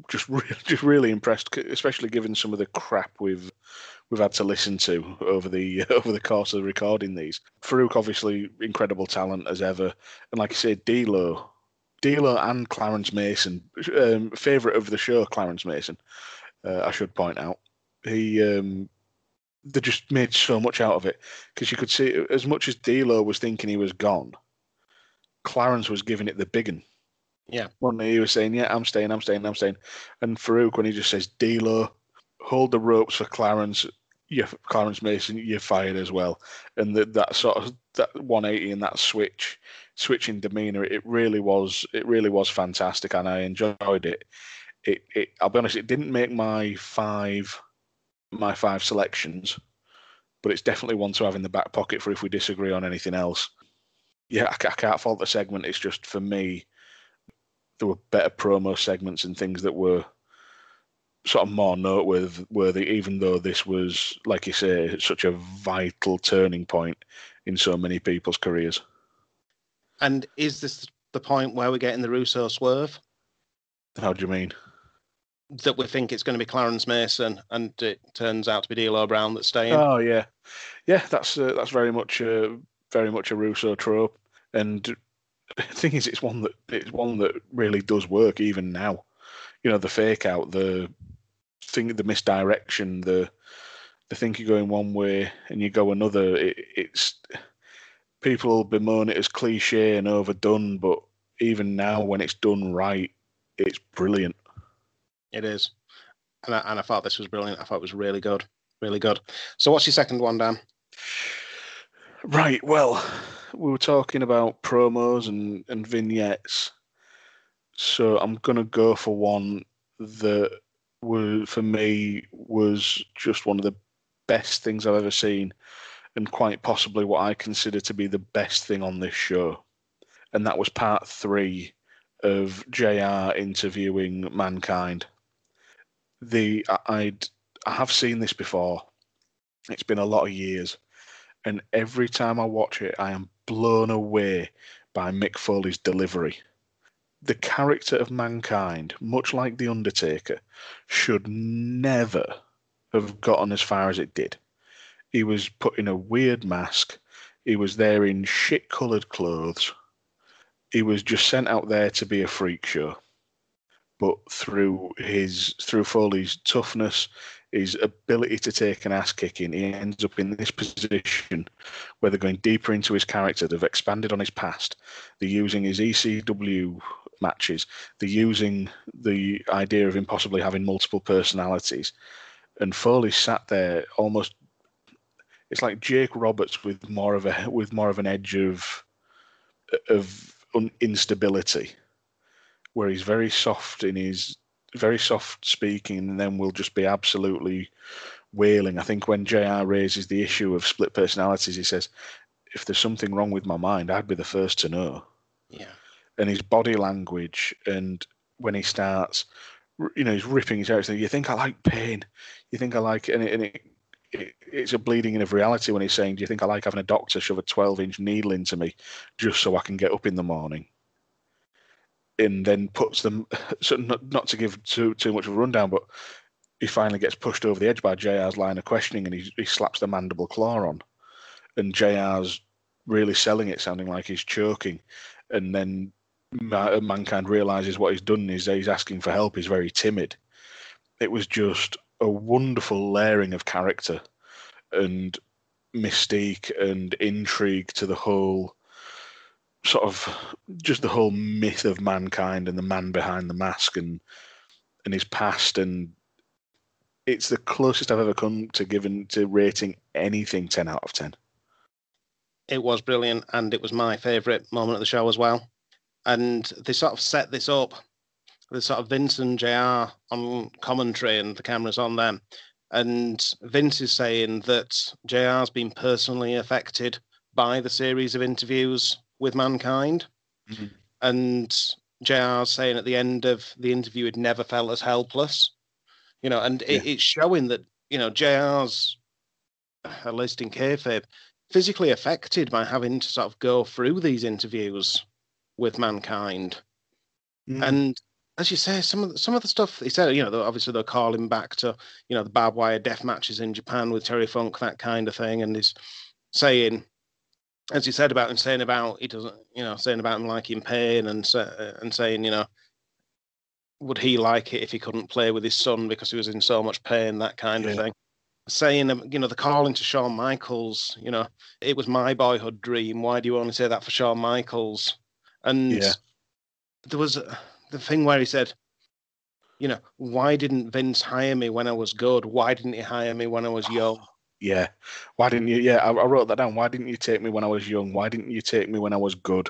just really impressed, especially given some of the crap we've had to listen to over the course of recording these. Farooq, obviously, incredible talent as ever, and like I said, D'Lo and Clarence Mason, favorite of the show, Clarence Mason. I should point out they just made so much out of it, because you could see, as much as D'Lo was thinking he was gone, Clarence was giving it the big one. Yeah. One day he was saying, yeah, I'm staying. And Farooq, when he just says, D'Lo, hold the ropes for Clarence, Clarence Mason, you're fired as well. And that 180 and that switching demeanour, it really was fantastic, and I enjoyed it. I'll be honest, it didn't make my five selections, but it's definitely one to have in the back pocket for if we disagree on anything else. Yeah, I can't fault the segment. It's just, for me, there were better promo segments and things that were sort of more noteworthy, even though this was, like you say, such a vital turning point in so many people's careers. And is this the point where we're getting the Russo swerve? How do you mean? That we think it's going to be Clarence Mason, and it turns out to be D'Lo Brown that's staying. Oh yeah, that's very much a Russo trope, and the thing is, it's one that really does work even now. You know, the fake out, the thing, the misdirection, the think you're going one way and you go another. It's people bemoan it as cliche and overdone, but even now when it's done right, it's brilliant. It is. And I thought this was brilliant. I thought it was really good. Really good. So what's your second one, Dan? Right, well, we were talking about promos and vignettes. So I'm going to go for one that, for me, was just one of the best things I've ever seen, and quite possibly what I consider to be the best thing on this show. And that was part 3 of JR interviewing Mankind. I have seen this before. It's been a lot of years. And every time I watch it, I am blown away by Mick Foley's delivery. The character of Mankind, much like The Undertaker, should never have gotten as far as it did. He was put in a weird mask. He was there in shit-coloured clothes. He was just sent out there to be a freak show. But through Foley's toughness, his ability to take an ass kicking, he ends up in this position where they're going deeper into his character. They've expanded on his past. They're using his ECW matches. They're using the idea of him possibly having multiple personalities. And Foley sat there almost. It's like Jake Roberts with more of an edge of instability, where he's very soft in his. Very soft speaking, and then we'll just be absolutely wailing. I think when JR raises the issue of split personalities, he says, if there's something wrong with my mind, I'd be the first to know. Yeah. And his body language, and when he starts, you know, he's ripping his hair. You think I like pain? You think I like it? And it's a bleeding in of reality when he's saying, do you think I like having a doctor shove a 12-inch needle into me just so I can get up in the morning? And then puts them, so not to give too much of a rundown, but he finally gets pushed over the edge by JR's line of questioning, and he slaps the mandible claw on. And JR's really selling it, sounding like he's choking. And then Mankind realises what he's done is he's asking for help. He's very timid. It was just a wonderful layering of character and mystique and intrigue to the whole sort of just the whole myth of Mankind and the man behind the mask and his past. And it's the closest I've ever come to rating anything 10 out of 10. It was brilliant, and it was my favourite moment of the show as well. And they sort of set this up, the sort of Vince and JR on commentary and the camera's on them. And Vince is saying that JR's been personally affected by the series of interviews with Mankind. Mm-hmm. And JR's saying at the end of the interview, he'd never felt as helpless, you know, and it's showing that, you know, JR's, at least in kayfabe, physically affected by having to sort of go through these interviews with Mankind. Mm-hmm. And as you say, some of the stuff he said, you know, obviously they're calling back to, you know, the barbed wire death matches in Japan with Terry Funk, that kind of thing. And he's saying, as you said about him, saying about him liking pain, and saying, you know, would he like it if he couldn't play with his son because he was in so much pain, that kind of thing. Saying, you know, the calling to Shawn Michaels, you know, it was my boyhood dream. Why do you only say that for Shawn Michaels? And there was the thing where he said, you know, why didn't Vince hire me when I was good? Why didn't he hire me when I was young? Yeah. Why didn't you? Yeah, I wrote that down. Why didn't you take me when I was young? Why didn't you take me when I was good?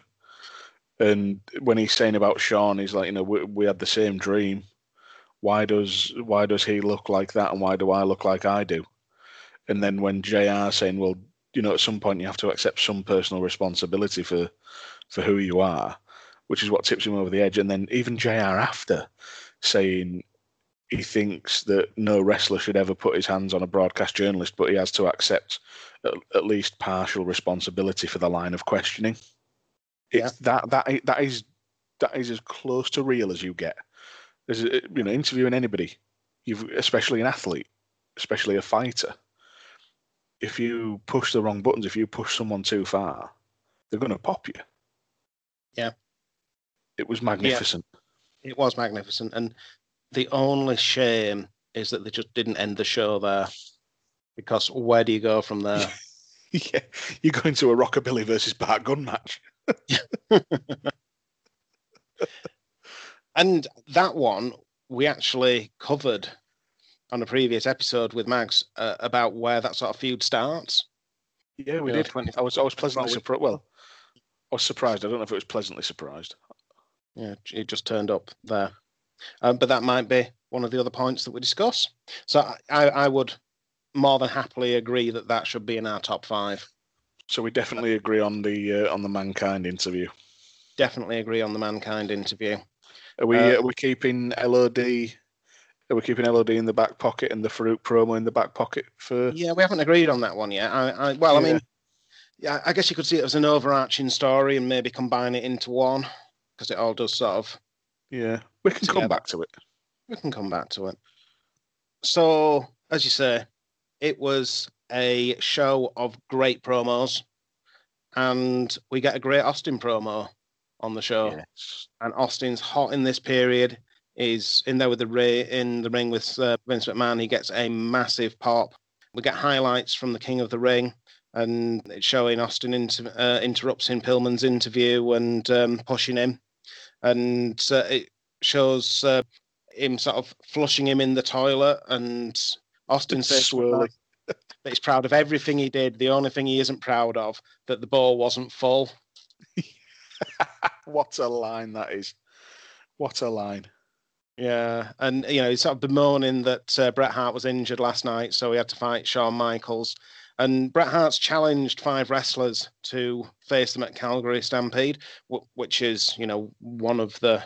And when he's saying about Sean, he's like, you know, we had the same dream. Why does he look like that, and why do I look like I do? And then when JR saying, well, you know, at some point you have to accept some personal responsibility for who you are, which is what tips him over the edge. And then even JR after saying, he thinks that no wrestler should ever put his hands on a broadcast journalist, but he has to accept at least partial responsibility for the line of questioning. It's that is as close to real as you get. There's, you know, interviewing anybody, especially an athlete, especially a fighter. If you push the wrong buttons, if you push someone too far, they're going to pop you. Yeah. It was magnificent. Yeah, it was magnificent. And the only shame is that they just didn't end the show there, because where do you go from there? Yeah, you're going to a Rockabilly versus Bart Gunn match. And that one we actually covered on a previous episode with Mags about where that sort of feud starts. Yeah, we did. I was pleasantly surprised. Well, I was surprised. I don't know if it was pleasantly surprised. Yeah, it just turned up there. But that might be one of the other points that we discuss. So I would more than happily agree that that should be in our top five. So we definitely agree on the Mankind interview. Definitely agree on the Mankind interview. Are we keeping LOD? Are we keeping LOD in the back pocket and the Farooq promo in the back pocket for? Yeah, we haven't agreed on that one yet. I guess you could see it as an overarching story and maybe combine it into one, because it all does sort of. Yeah, we can come back to it. We can come back to it. So, as you say, it was a show of great promos, and we get a great Austin promo on the show. Yes. And Austin's hot in this period. He's in there with in the ring with Vince McMahon. He gets a massive pop. We get highlights from the King of the Ring, and it's showing Austin interrupting Pillman's interview and pushing him. And it shows him sort of flushing him in the toilet. And Austin says that he's proud of everything he did. The only thing he isn't proud of, that the bowl wasn't full. What a line that is. What a line. Yeah, and he's sort of bemoaning that Bret Hart was injured last night, so he had to fight Shawn Michaels. And Bret Hart's challenged 5 wrestlers to face them at Calgary Stampede, which is, one of the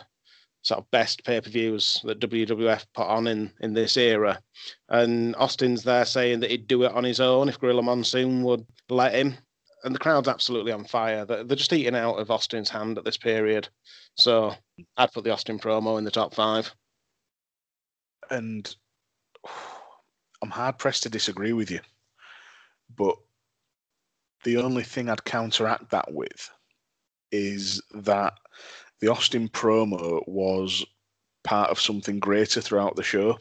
sort of best pay-per-views that WWF put on in this era. And Austin's there saying that he'd do it on his own if Gorilla Monsoon would let him. And the crowd's absolutely on fire. They're just eating out of Austin's hand at this period. So I'd put the Austin promo in the top 5. And I'm hard-pressed to disagree with you. But the only thing I'd counteract that with is that the Austin promo was part of something greater throughout the show.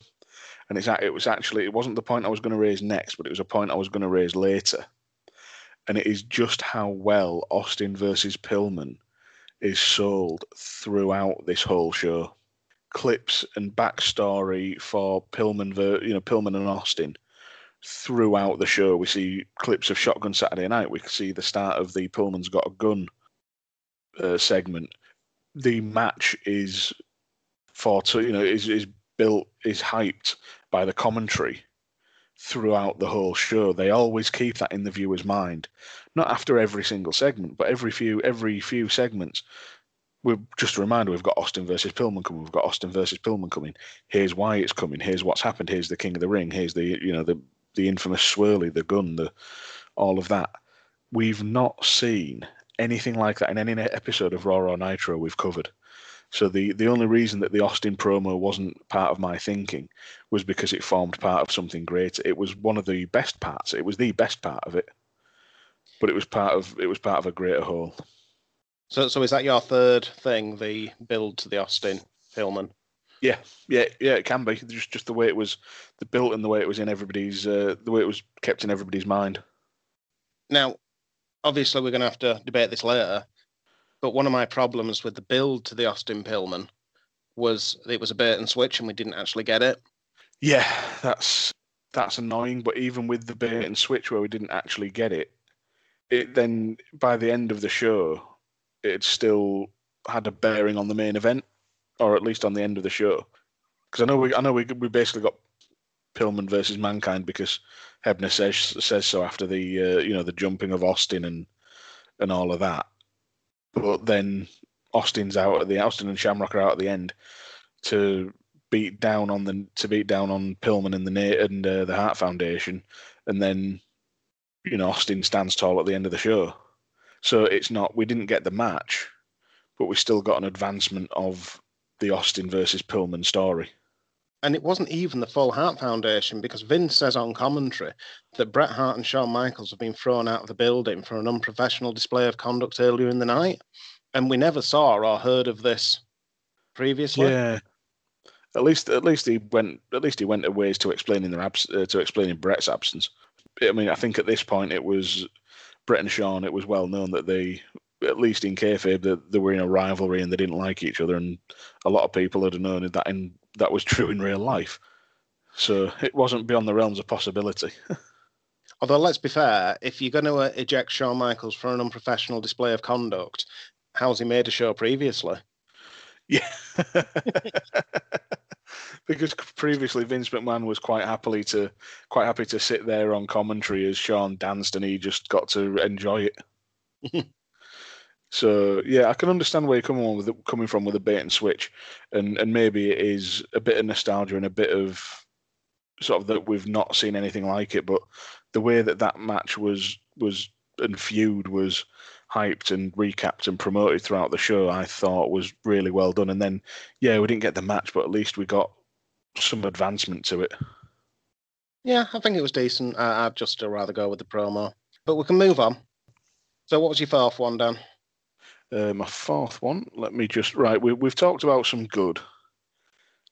And it wasn't the point I was going to raise next, but it was a point I was going to raise later. And it is just how well Austin versus Pillman is sold throughout this whole show. Clips and backstory for Pillman and Austin throughout the show. We see clips of Shotgun Saturday Night. We see the start of the Pillman's Got a Gun segment. The match is hyped by the commentary throughout the whole show. They always keep that in the viewer's mind. Not after every single segment, but every few segments. We're just a reminder, we've got Austin versus Pillman coming. We've got Austin versus Pillman coming. Here's why it's coming. Here's what's happened. Here's the King of the Ring. Here's the infamous swirly, the gun, all of that. We've not seen anything like that in any episode of Raw or Nitro we've covered. So the only reason that the Austin promo wasn't part of my thinking was because it formed part of something great. It was one of the best parts. It was the best part of it, but it was part of a greater whole. So is that your third thing? The build to the Austin Pillman. Yeah. It can be just the way it was, the build and the way it was in everybody's, the way it was kept in everybody's mind. Now, obviously, we're going to have to debate this later. But one of my problems with the build to the Austin Pillman was it was a bait and switch, and we didn't actually get it. Yeah, that's annoying. But even with the bait and switch, where we didn't actually get it, it then by the end of the show, it still had a bearing on the main event, or at least on the end of the show. Because I know we basically got Pillman versus Mankind because Hebner says so after the the jumping of Austin and all of that. But then Austin and Shamrock are out at the end to beat down on Pillman and the Hart Foundation, and then Austin stands tall at the end of the show. So we didn't get the match, but we still got an advancement of the Austin versus Pillman story. And it wasn't even the full Hart Foundation, because Vince says on commentary that Bret Hart and Shawn Michaels have been thrown out of the building for an unprofessional display of conduct earlier in the night. and we never saw or heard of this previously. Yeah, at least he went a ways to explaining their to explaining Bret's absence. I mean, I think at this point it was Bret and Shawn. It was well known that they, at least in kayfabe, that they were in a rivalry and they didn't like each other, and a lot of people had known that, and that was true in real life. So it wasn't beyond the realms of possibility. Although, let's be fair, if you're going to eject Shawn Michaels for an unprofessional display of conduct, how's he made a show previously? Yeah. Because previously Vince McMahon was quite happy to sit there on commentary as Shawn danced, and he just got to enjoy it. So, yeah, I can understand where you're coming from with a bait and switch, and maybe it is a bit of nostalgia and a bit of sort of that we've not seen anything like it, but the way that match was and feud was hyped and recapped and promoted throughout the show, I thought was really well done. And then, yeah, we didn't get the match, but at least we got some advancement to it. Yeah, I think it was decent. I'd just still rather go with the promo. But we can move on. So what was your fourth one, Dan? My fourth one, we've talked about some good.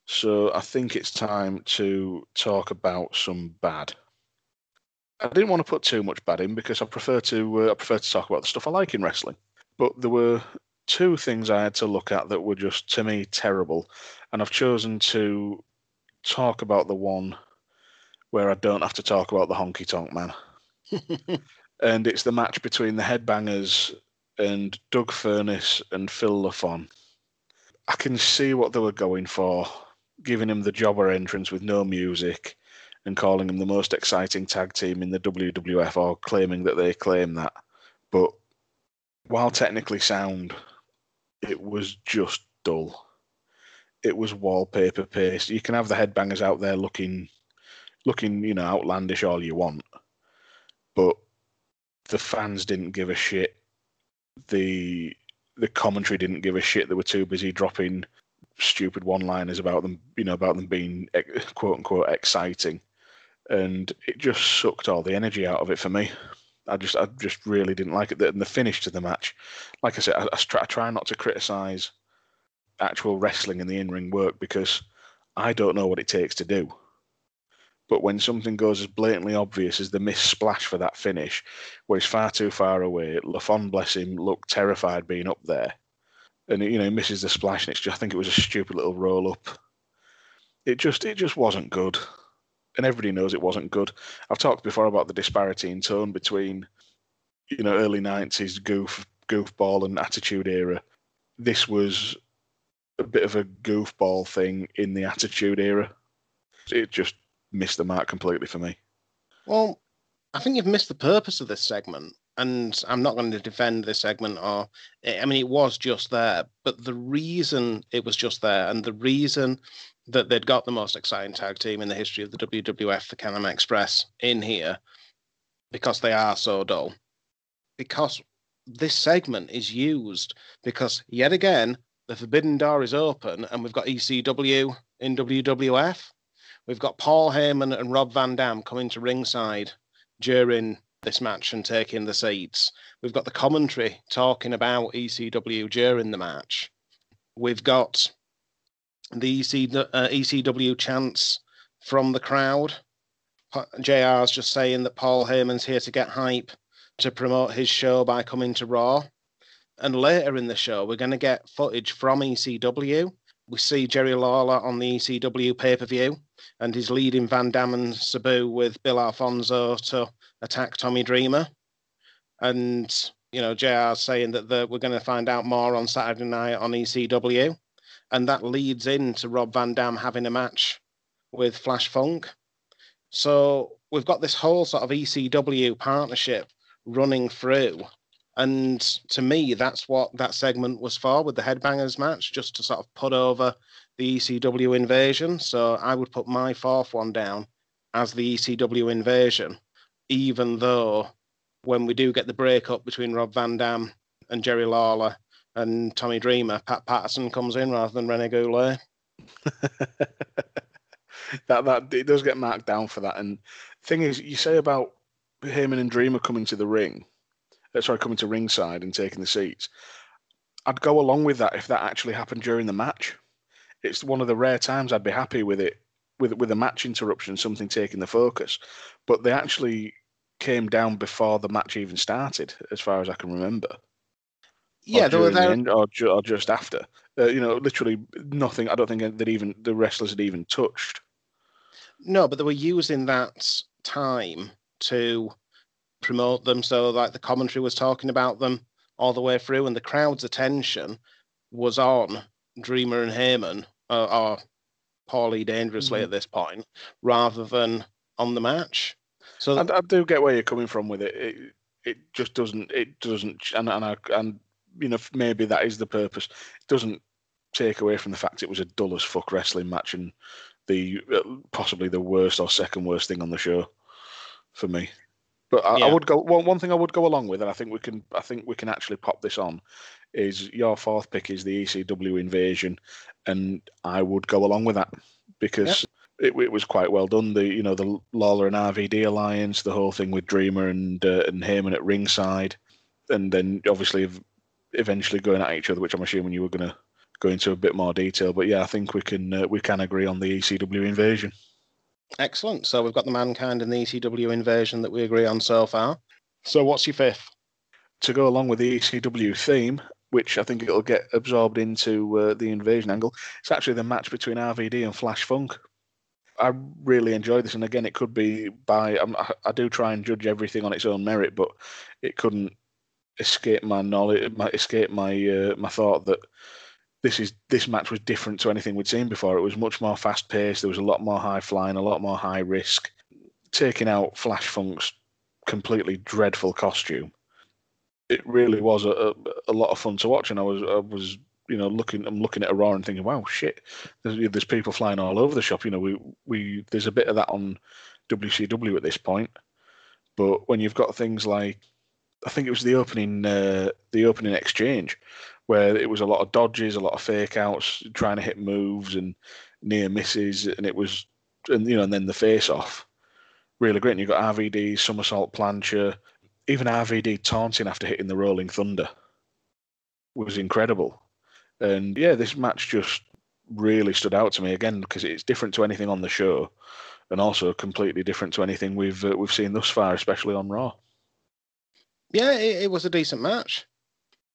So I think it's time to talk about some bad. I didn't want to put too much bad in because I prefer to talk about the stuff I like in wrestling. But there were two things I had to look at that were just, to me, terrible. And I've chosen to talk about the one where I don't have to talk about the Honky Tonk Man. And it's the match between the Headbangers and Doug Furness and Phil LaFon. I can see what they were going for, giving him the jobber entrance with no music and calling him the most exciting tag team in the WWF, or claiming that they claim that. But while technically sound, it was just dull. It was wallpaper paste. You can have the Headbangers out there looking, you know, outlandish all you want, but the fans didn't give a shit. The commentary didn't give a shit. They were too busy dropping stupid one-liners about them, you know, about them being quote-unquote exciting, and it just sucked all the energy out of it for me. I just really didn't like it. And the finish to the match, like I said, I try not to criticise actual wrestling and the in-ring work because I don't know what it takes to do. But when something goes as blatantly obvious as the missed splash for that finish, where it's far too far away, LaFon, bless him, looked terrified being up there. And, you know, he misses the splash, and it's just, I think it was a stupid little roll-up. It just wasn't good. And everybody knows it wasn't good. I've talked before about the disparity in tone between, you know, early 90s goofball and Attitude Era. This was a bit of a goofball thing in the Attitude Era. It just missed the mark completely for me. Well, I think you've missed the purpose of this segment, and I'm not going to defend this segment. Or, I mean, it was just there, but the reason it was just there, and the reason that they'd got the most exciting tag team in the history of the WWF, the Can-Am Express, in here, because they are so dull. Because this segment is used because, yet again, the forbidden door is open, and we've got ECW in WWF. We've got Paul Heyman and Rob Van Dam coming to ringside during this match and taking the seats. We've got the commentary talking about ECW during the match. We've got the ECW chants from the crowd. JR's just saying that Paul Heyman's here to get hype to promote his show by coming to Raw. And later in the show, we're going to get footage from ECW. We see Jerry Lawler on the ECW pay-per-view, and he's leading Van Dam and Sabu with Bill Alfonso to attack Tommy Dreamer. And, you know, JR's saying that we're going to find out more on Saturday night on ECW. And that leads into Rob Van Dam having a match with Flash Funk. So we've got this whole sort of ECW partnership running through. And to me, that's what that segment was for, with the Headbangers match, just to sort of put over the ECW invasion. So I would put my fourth one down as the ECW invasion, even though when we do get the breakup between Rob Van Dam and Jerry Lawler and Tommy Dreamer, Pat Patterson comes in rather than Rene Goulet. that it does get marked down for that. And the thing is, you say about Heyman and Dreamer coming to ringside and taking the seats. I'd go along with that if that actually happened during the match. It's one of the rare times I'd be happy with it, with a match interruption, something taking the focus. But they actually came down before the match even started, as far as I can remember. Yeah, they were there, or just after. You know, literally nothing. I don't think that even the wrestlers had even touched. No, but they were using that time to promote them. So, like, the commentary was talking about them all the way through, and the crowd's attention was on Dreamer and Heyman, or Paulie Dangerously at this point, rather than on the match. So I do get where you're coming from with it. It just doesn't. It doesn't. And you know, maybe that is the purpose. It doesn't take away from the fact it was a dull as fuck wrestling match, and the possibly the worst or second worst thing on the show for me. But I would go. One thing I would go along with, and I think we can actually pop this on, is your fourth pick is the ECW invasion, and I would go along with that because it was quite well done. The the Lawler and RVD alliance, the whole thing with Dreamer and Heyman at ringside, and then obviously eventually going at each other, which I'm assuming you were going to go into a bit more detail. But yeah, I think we can agree on the ECW invasion. Excellent. So we've got the Mankind and the ECW invasion that we agree on so far. So what's your fifth? To go along with the ECW theme, which I think it'll get absorbed into the invasion angle, it's actually the match between RVD and Flash Funk. I really enjoyed this, and again, it could be by... I do try and judge everything on its own merit, but it couldn't escape my knowledge, my thought that this match was different to anything we'd seen before. It was much more fast-paced. There was a lot more high-flying, a lot more high-risk. Taking out Flash Funk's completely dreadful costume, it really was a lot of fun to watch. And I was looking at a Raw and thinking, wow, shit, there's people flying all over the shop. You know, we there's a bit of that on WCW at this point, but when you've got things like, I think it was the opening exchange, where it was a lot of dodges, a lot of fake outs, trying to hit moves and near misses, and then the face off, really great. And you got RVD somersault plancher, even RVD taunting after hitting the Rolling Thunder was incredible. And yeah, this match just really stood out to me again because it's different to anything on the show, and also completely different to anything we've seen thus far, especially on Raw. Yeah, it was a decent match.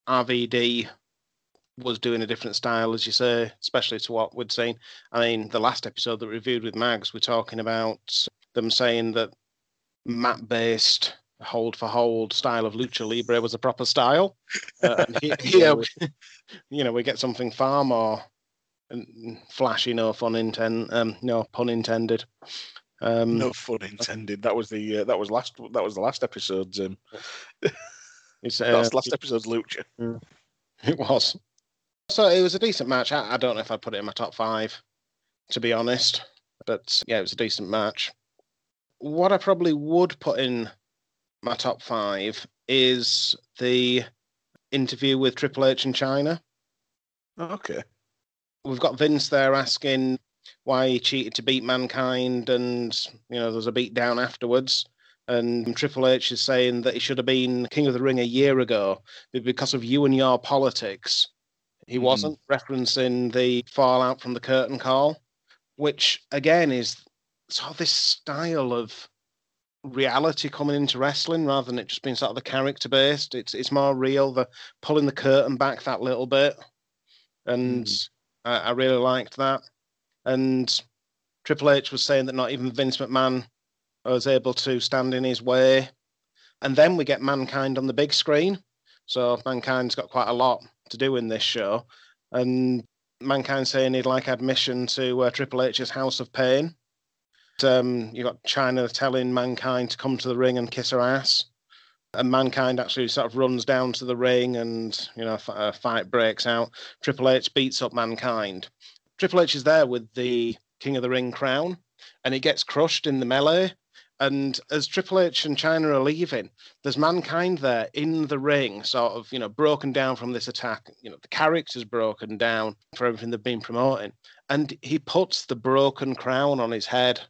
RVD was doing a different style, as you say, especially to what we'd seen. I mean, the last episode that we reviewed with Mags, we're talking about them saying that mat-based hold-for-hold style of Lucha Libre was a proper style. We get something far more flashy, no pun intended. No fun intended. That was the last episode's. That's last episode's Lucha. It was. So it was a decent match. I don't know if I put it in my top five, to be honest. But yeah, it was a decent match. What I probably would put in my top five is the interview with Triple H and Chyna. Okay. We've got Vince there asking why he cheated to beat Mankind, and there's a beat down afterwards. And Triple H is saying that he should have been King of the Ring a year ago, but because of you and your politics, he wasn't, referencing the fallout from the curtain call, which again is sort of this style of reality coming into wrestling rather than it just being sort of the character based. It's more real, the pulling the curtain back that little bit, and I really liked that. And Triple H was saying that not even Vince McMahon was able to stand in his way. And then we get Mankind on the big screen. So Mankind's got quite a lot to do in this show. And Mankind saying he'd like admission to Triple H's House of Pain. You got Chyna telling Mankind to come to the ring and kiss her ass. And Mankind actually sort of runs down to the ring and, a fight breaks out. Triple H beats up Mankind. Triple H is there with the King of the Ring crown, and it gets crushed in the melee. And as Triple H and Chyna are leaving, there's Mankind there in the ring, sort of, broken down from this attack. The character's broken down for everything they've been promoting. And he puts the broken crown on his head.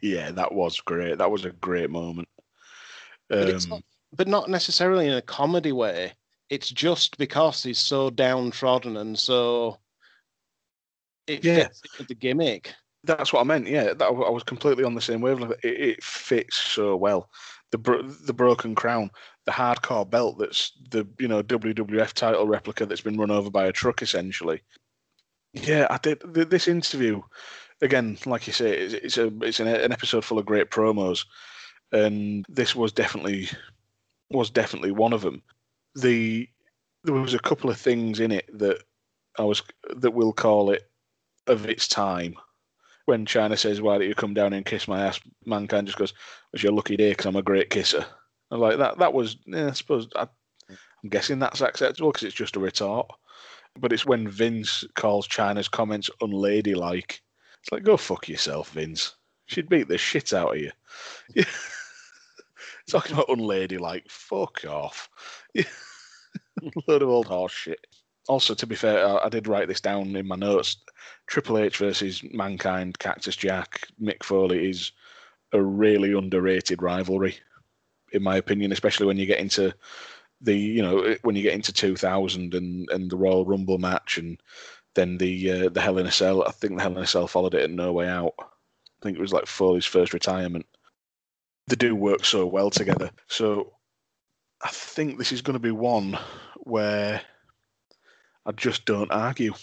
Yeah, that was great. That was a great moment. But not necessarily in a comedy way. it's just because he's so downtrodden and so it fits with the gimmick. That's what I meant. Yeah, that, I was completely on the same wavelength. It fits so well. The broken crown, the hardcore belt that's the WWF title replica that's been run over by a truck essentially. Yeah, I did this interview again. Like you say, it's an episode full of great promos, and this was definitely one of them. There was a couple of things in it that we'll call it of its time. When Chyna says, "Why don't you come down and kiss my ass?" Mankind just goes, "It's your lucky day because I'm a great kisser." I'm like that. That was, I suppose, I'm guessing that's acceptable because it's just a retort. But it's when Vince calls Chyna's comments unladylike. It's like, go fuck yourself, Vince. She'd beat the shit out of you. Yeah. Talking about unladylike, fuck off. Yeah. Load of old horse shit. Also, to be fair, I did write this down in my notes. Triple H versus Mankind, Cactus Jack, Mick Foley is a really underrated rivalry, in my opinion, especially when you get into the 2000 and the Royal Rumble match, and then the Hell in a Cell. I think the Hell in a Cell followed it in No Way Out. I think it was like Foley's first retirement. They do work so well together. So I think this is going to be one where I just don't argue,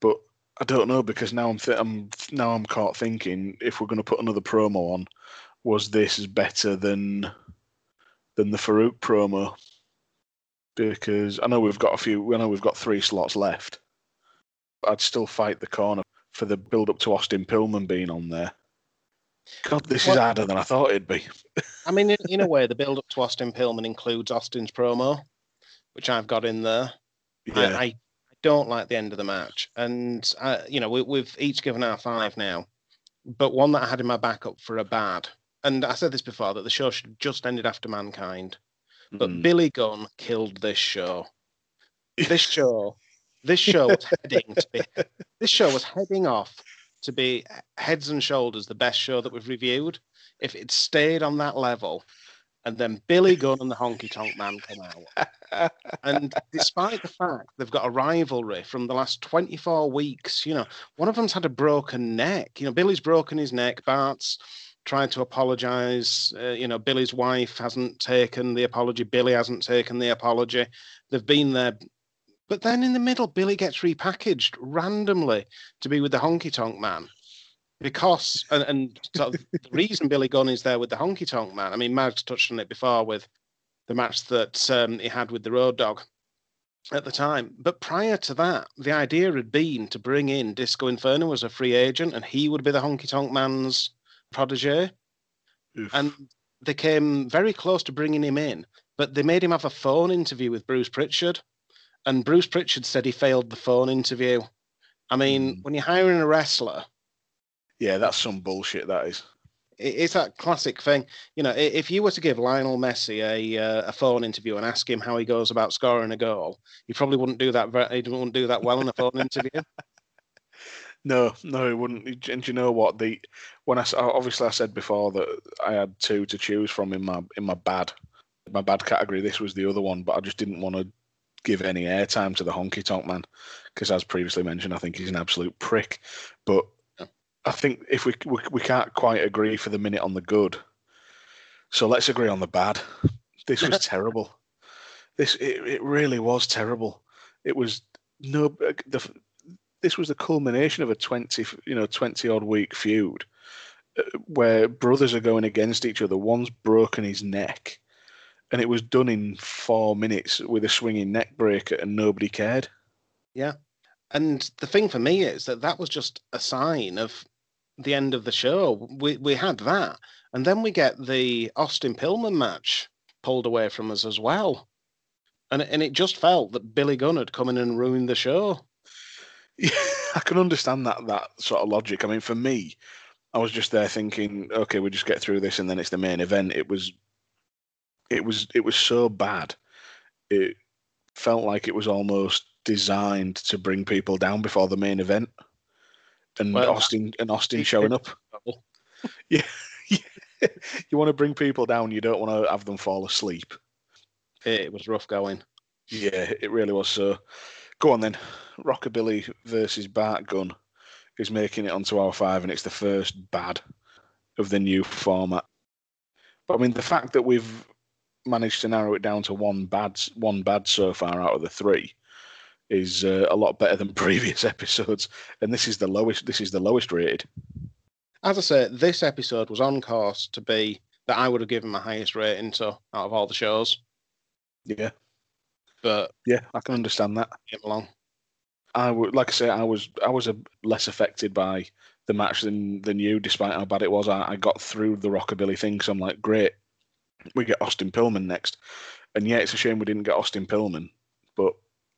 but I don't know, because now I'm caught thinking, if we're going to put another promo on, was this better than the Farooq promo? Because I know we've got 3 slots left. I'd still fight the corner for the build up to Austin Pillman being on there. God, this is harder than I thought it'd be. I mean, in a way, the build up to Austin Pillman includes Austin's promo, which I've got in there. Yeah. I don't like the end of the match. And, we've each given our 5 now. But one that I had in my backup for a bad, and I said this before, that the show should have just ended after Mankind. But Billy Gunn killed this show. This show was heading off to be heads and shoulders the best show that we've reviewed. If it stayed on that level. And then Billy Gunn and the Honky Tonk Man come out. And despite the fact they've got a rivalry from the last 24 weeks, one of them's had a broken neck. Billy's broken his neck. Bart's tried to apologise. Billy's wife hasn't taken the apology. Billy hasn't taken the apology. They've been there. But then in the middle, Billy gets repackaged randomly to be with the Honky Tonk Man. Because, and sort of the reason Billy Gunn is there with the Honky Tonk Man, I mean, Mads touched on it before with the match that he had with the Road Dogg at the time. But prior to that, the idea had been to bring in Disco Inferno as a free agent, and he would be the Honky Tonk Man's protege. Oof. And they came very close to bringing him in, but they made him have a phone interview with Bruce Pritchard, and Bruce Pritchard said he failed the phone interview. I mean, when you're hiring a wrestler... Yeah, that's some bullshit, that is. It's that classic thing. If you were to give Lionel Messi a phone interview and ask him how he goes about scoring a goal, he probably wouldn't do that well in a phone interview. No, he wouldn't. And you know what? Obviously I said before that I had 2 to choose from in my bad category. This was the other one, but I just didn't want to give any airtime to the Honky Tonk Man because, as previously mentioned, I think he's an absolute prick. But I think if we can't quite agree for the minute on the good, so let's agree on the bad. This was terrible. It really was terrible. This was the culmination of a 20 odd week feud where brothers are going against each other. One's broken his neck, and it was done in 4 minutes with a swinging neck breaker, and nobody cared. Yeah, and the thing for me is that was just a sign of the end of the show. We had that, and then we get the Austin Pillman match pulled away from us as well, and it just felt that Billy Gunn had come in and ruined the show. Yeah, I can understand that sort of logic. I mean, for me, I was just there thinking, okay, we just get through this, and then it's the main event. It was so bad. It felt like it was almost designed to bring people down before the main event. And Austin showing up. Yeah. You want to bring people down, you don't want to have them fall asleep. it was rough going. Yeah, it really was. So, go on then. Rockabilly versus Bart Gunn is making it onto our five, and it's the first bad of the new format. But I mean, the fact that we've managed to narrow it down to one bad so far out of the three is a lot better than previous episodes, and this is the lowest. This is the lowest rated. As I say, this episode was on course to be that I would have given my highest rating to out of all the shows. Yeah. But yeah, I can understand that. I would, like I say, I was less affected by the match than you, despite how bad it was. I got through the Rockabilly thing, so I'm like, great, we get Austin Pillman next. And yeah, it's a shame we didn't get Austin Pillman, but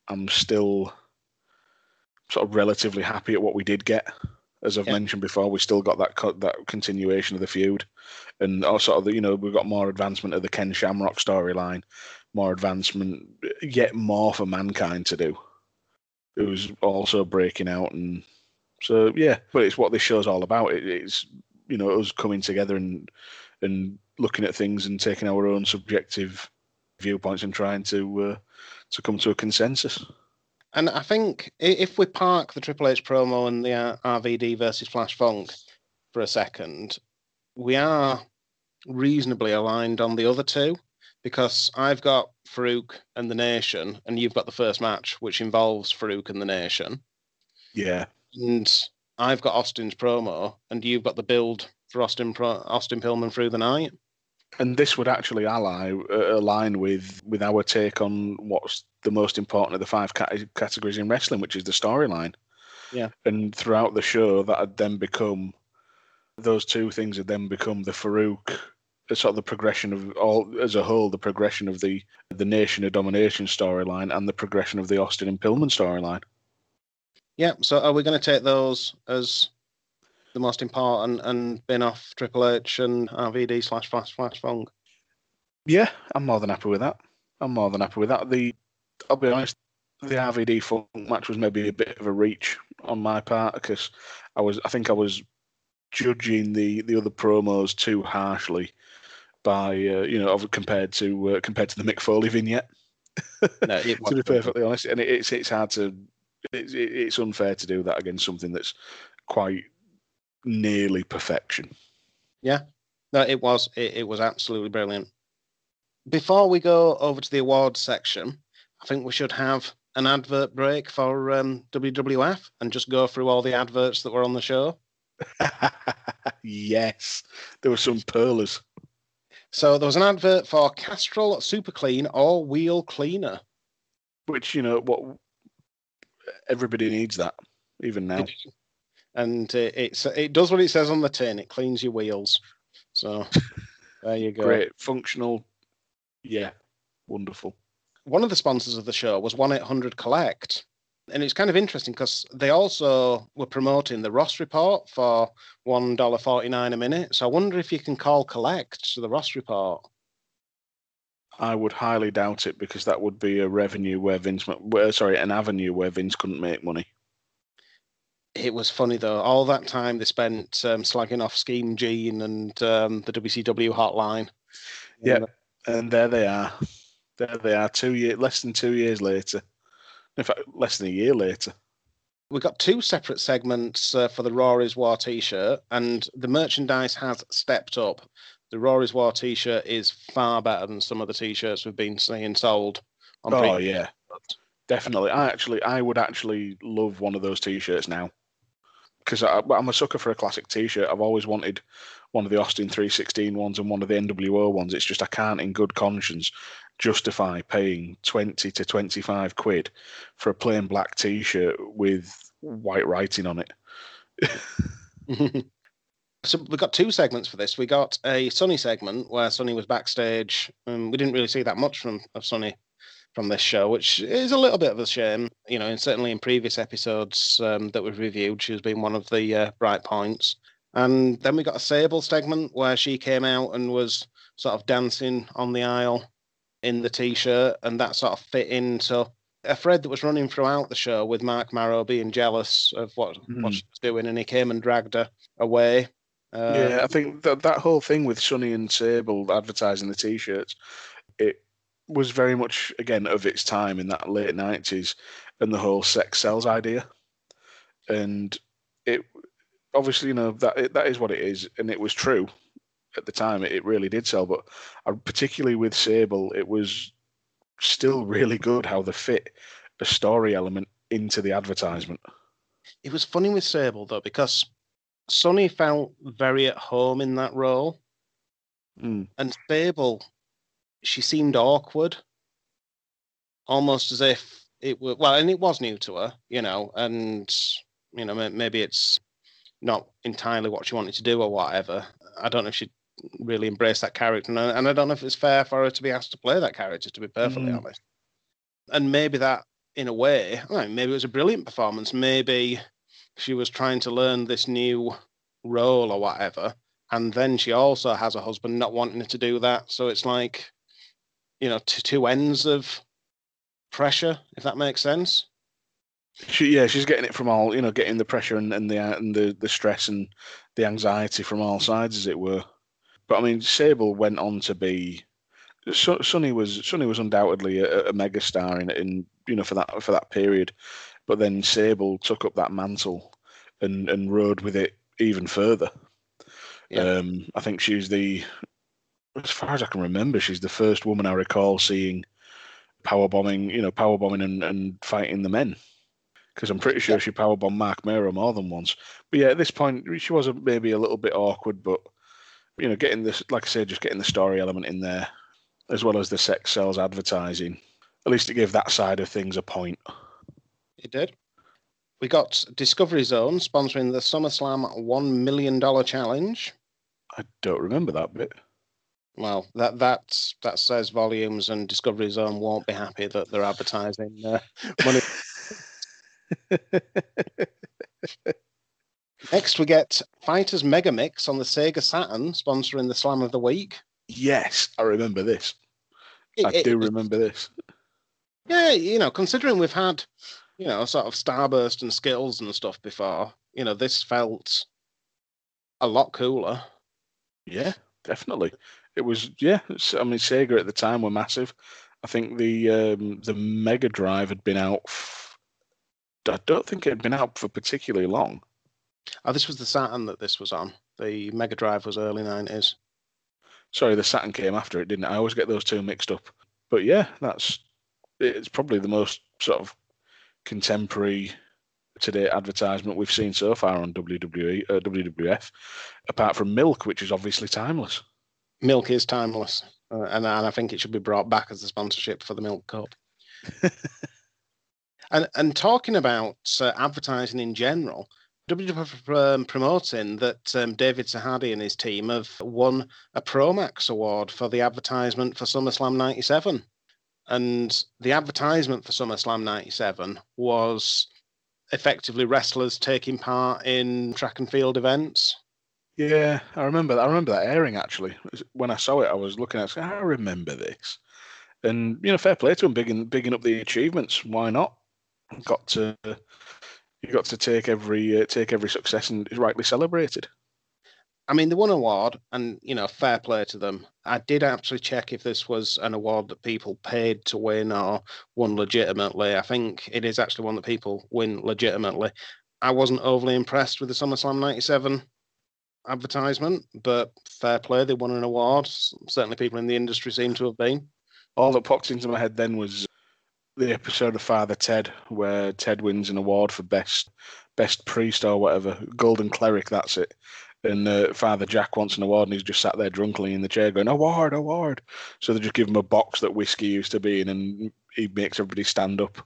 I'm still sort of relatively happy at what we did get. As I've mentioned before, we still got that continuation of the feud, and also the, you know, we've got more advancement of the Ken Shamrock storyline, more advancement, yet more for Mankind to do, who's also breaking out, and so yeah. But it's what this show's all about. It's you know, us coming together and looking at things and taking our own subjective viewpoints and trying to come to a consensus. And I think if we park the Triple H promo and the RVD versus Flash Funk for a second, we are reasonably aligned on the other two, because I've got Farooq and the Nation, and you've got the first match, which involves Farooq and the Nation. Yeah. And I've got Austin's promo, and you've got the build for Austin Pillman through the night. And this would actually align with our take on what's the most important of the five categories in wrestling, which is the storyline. Yeah. And throughout the show, that had then become, those two things had then become the Farooq, sort of the progression of all as a whole, the progression of the Nation of Domination storyline and the progression of the Austin and Pillman storyline. Yeah. So are we going to take those as the most important and bin off Triple H and RVD /Flash Funk? Yeah, I'm more than happy with that. I'll be honest, the RVD Funk match was maybe a bit of a reach on my part, because I think I was judging the other promos too harshly by you know, compared to the Mick Foley vignette. No, to be perfectly honest, and it's hard to it's unfair to do that against something that's quite nearly perfection. Yeah, no, it was absolutely brilliant. Before we go over to the awards section, I think we should have an advert break for WWF and just go through all the adverts that were on the show. Yes, there were some pearlers. So there was an advert for Castrol Super Clean or Wheel Cleaner, which, you know what, everybody needs that even now. And it does what it says on the tin. It cleans your wheels. So there you go. Great, functional. Yeah, wonderful. One of the sponsors of the show was 1-800-COLLECT. And it's kind of interesting because they also were promoting the Ross Report for $1.49 a minute. So I wonder if you can call collect to the Ross Report. I would highly doubt it, because that would be a revenue where an avenue where Vince couldn't make money. It was funny though. All that time they spent slagging off Scheme Gene and the WCW hotline. Yeah, and there they are. There they are. Less than 2 years later. In fact, less than a year later. We've got two separate segments for the Raw is War t-shirt, and the merchandise has stepped up. The Raw is War t-shirt is far better than some of the t-shirts we've been seeing sold. Yeah, definitely. I would actually love one of those t-shirts now, because I'm a sucker for a classic t-shirt. I've always wanted one of the Austin 316 ones and one of the NWO ones. It's just I can't in good conscience justify paying 20 to 25 quid for a plain black t-shirt with white writing on it. So we got two segments for this. We got a Sonny segment where Sonny was backstage. We didn't really see that much of Sonny from this show, which is a little bit of a shame, you know, and certainly in previous episodes that we've reviewed, she has been one of the bright points. And then we got a Sable segment where she came out and was sort of dancing on the aisle in the t-shirt, and that sort of fit into a thread that was running throughout the show with Mark Marrow being jealous of what she was doing, and he came and dragged her away. I think that whole thing with Sonny and Sable advertising the t-shirts, it was very much, again, of its time in that late 90s and the whole sex sells idea. And it obviously, you know, that is what it is. And it was true at the time. It really did sell. But particularly with Sable, it was still really good how they fit a story element into the advertisement. It was funny with Sable, though, because Sonny felt very at home in that role. Mm. And Sable, she seemed awkward, almost as if it were, well, and it was new to her, you know, and, you know, maybe it's not entirely what she wanted to do or whatever. I don't know if she really embraced that character, and I don't know if it's fair for her to be asked to play that character, to be perfectly honest. And maybe that, in a way, I mean, maybe it was a brilliant performance. Maybe she was trying to learn this new role or whatever, and then she also has a husband not wanting her to do that. So it's like, you know, two ends of pressure, if that makes sense. She's getting it from all, you know, getting the pressure and the stress and the anxiety from all sides, as it were. But I mean, Sable went on to be. Sonny was undoubtedly a megastar in you know, for that period, but then Sable took up that mantle and rode with it even further. Yeah. I think she's the, as far as I can remember, she's the first woman I recall seeing powerbombing and fighting the men. Because I'm pretty sure she powerbombed Mark Mero more than once. But yeah, at this point, she was maybe a little bit awkward, but, you know, getting this, like I said, just getting the story element in there, as well as the sex sells advertising. At least it gave that side of things a point. It did. We got Discovery Zone sponsoring the SummerSlam $1 million challenge. I don't remember that bit. Well, that says volumes, and Discovery Zone won't be happy that they're advertising money. Next, we get Fighters Mega Mix on the Sega Saturn sponsoring the Slam of the Week. Yes, I remember this. I do remember this. Yeah, you know, considering we've had, you know, sort of Starburst and Skittles and stuff before, you know, this felt a lot cooler. Yeah, definitely. It was, yeah, I mean, Sega at the time were massive. I think the Mega Drive had been out. I don't think it had been out for particularly long. Oh, this was the Saturn that this was on. The Mega Drive was early 90s. Sorry, the Saturn came after it, didn't it? I always get those two mixed up. But yeah, it's probably the most sort of contemporary today advertisement we've seen so far on WWE, WWF, apart from Milk, which is obviously timeless. Milk is timeless, and I think it should be brought back as the sponsorship for the Milk Cup. And talking about advertising in general, WWF promoting that David Zahadi and his team have won a Promax award for the advertisement for SummerSlam 97. And the advertisement for SummerSlam 97 was effectively wrestlers taking part in track and field events. Yeah, I remember that. I remember that airing, actually. When I saw it, I was looking at it, I remember this. And, you know, fair play to them, bigging up the achievements. Why not? You got to take every success, and it's rightly celebrated. I mean, they won an award, and, you know, fair play to them. I did actually check if this was an award that people paid to win or won legitimately. I think it is actually one that people win legitimately. I wasn't overly impressed with the SummerSlam 97 advertisement, but fair play, they won an award. Certainly people in the industry seem to have been. All that popped into my head then was the episode of Father Ted where Ted wins an award for best priest or whatever, Golden Cleric, that's it. And Father Jack wants an award, and he's just sat there drunkenly in the chair going, award. So they just give him a box that whiskey used to be in, and he makes everybody stand up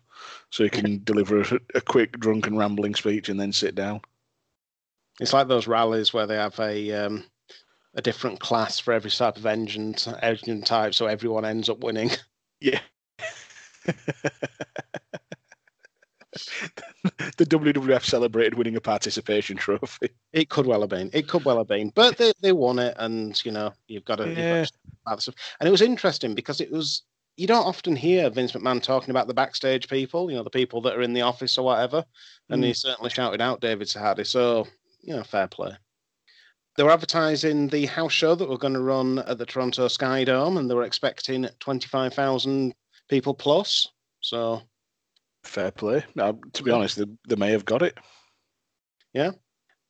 so he can deliver a quick drunken rambling speech and then sit down. It's like those rallies where they have a different class for every type of engine type, so everyone ends up winning. Yeah. The WWF celebrated winning a participation trophy. It could well have been. But they won it, and, you know, you've got to stuff. And it was interesting because it was, you don't often hear Vince McMahon talking about the backstage people, you know, the people that are in the office or whatever. And he certainly shouted out David Zahadi. So, you know, fair play. They were advertising the house show that were going to run at the Toronto Sky Dome, and they were expecting 25,000 people plus. So, fair play. Now, to be honest, they may have got it. Yeah.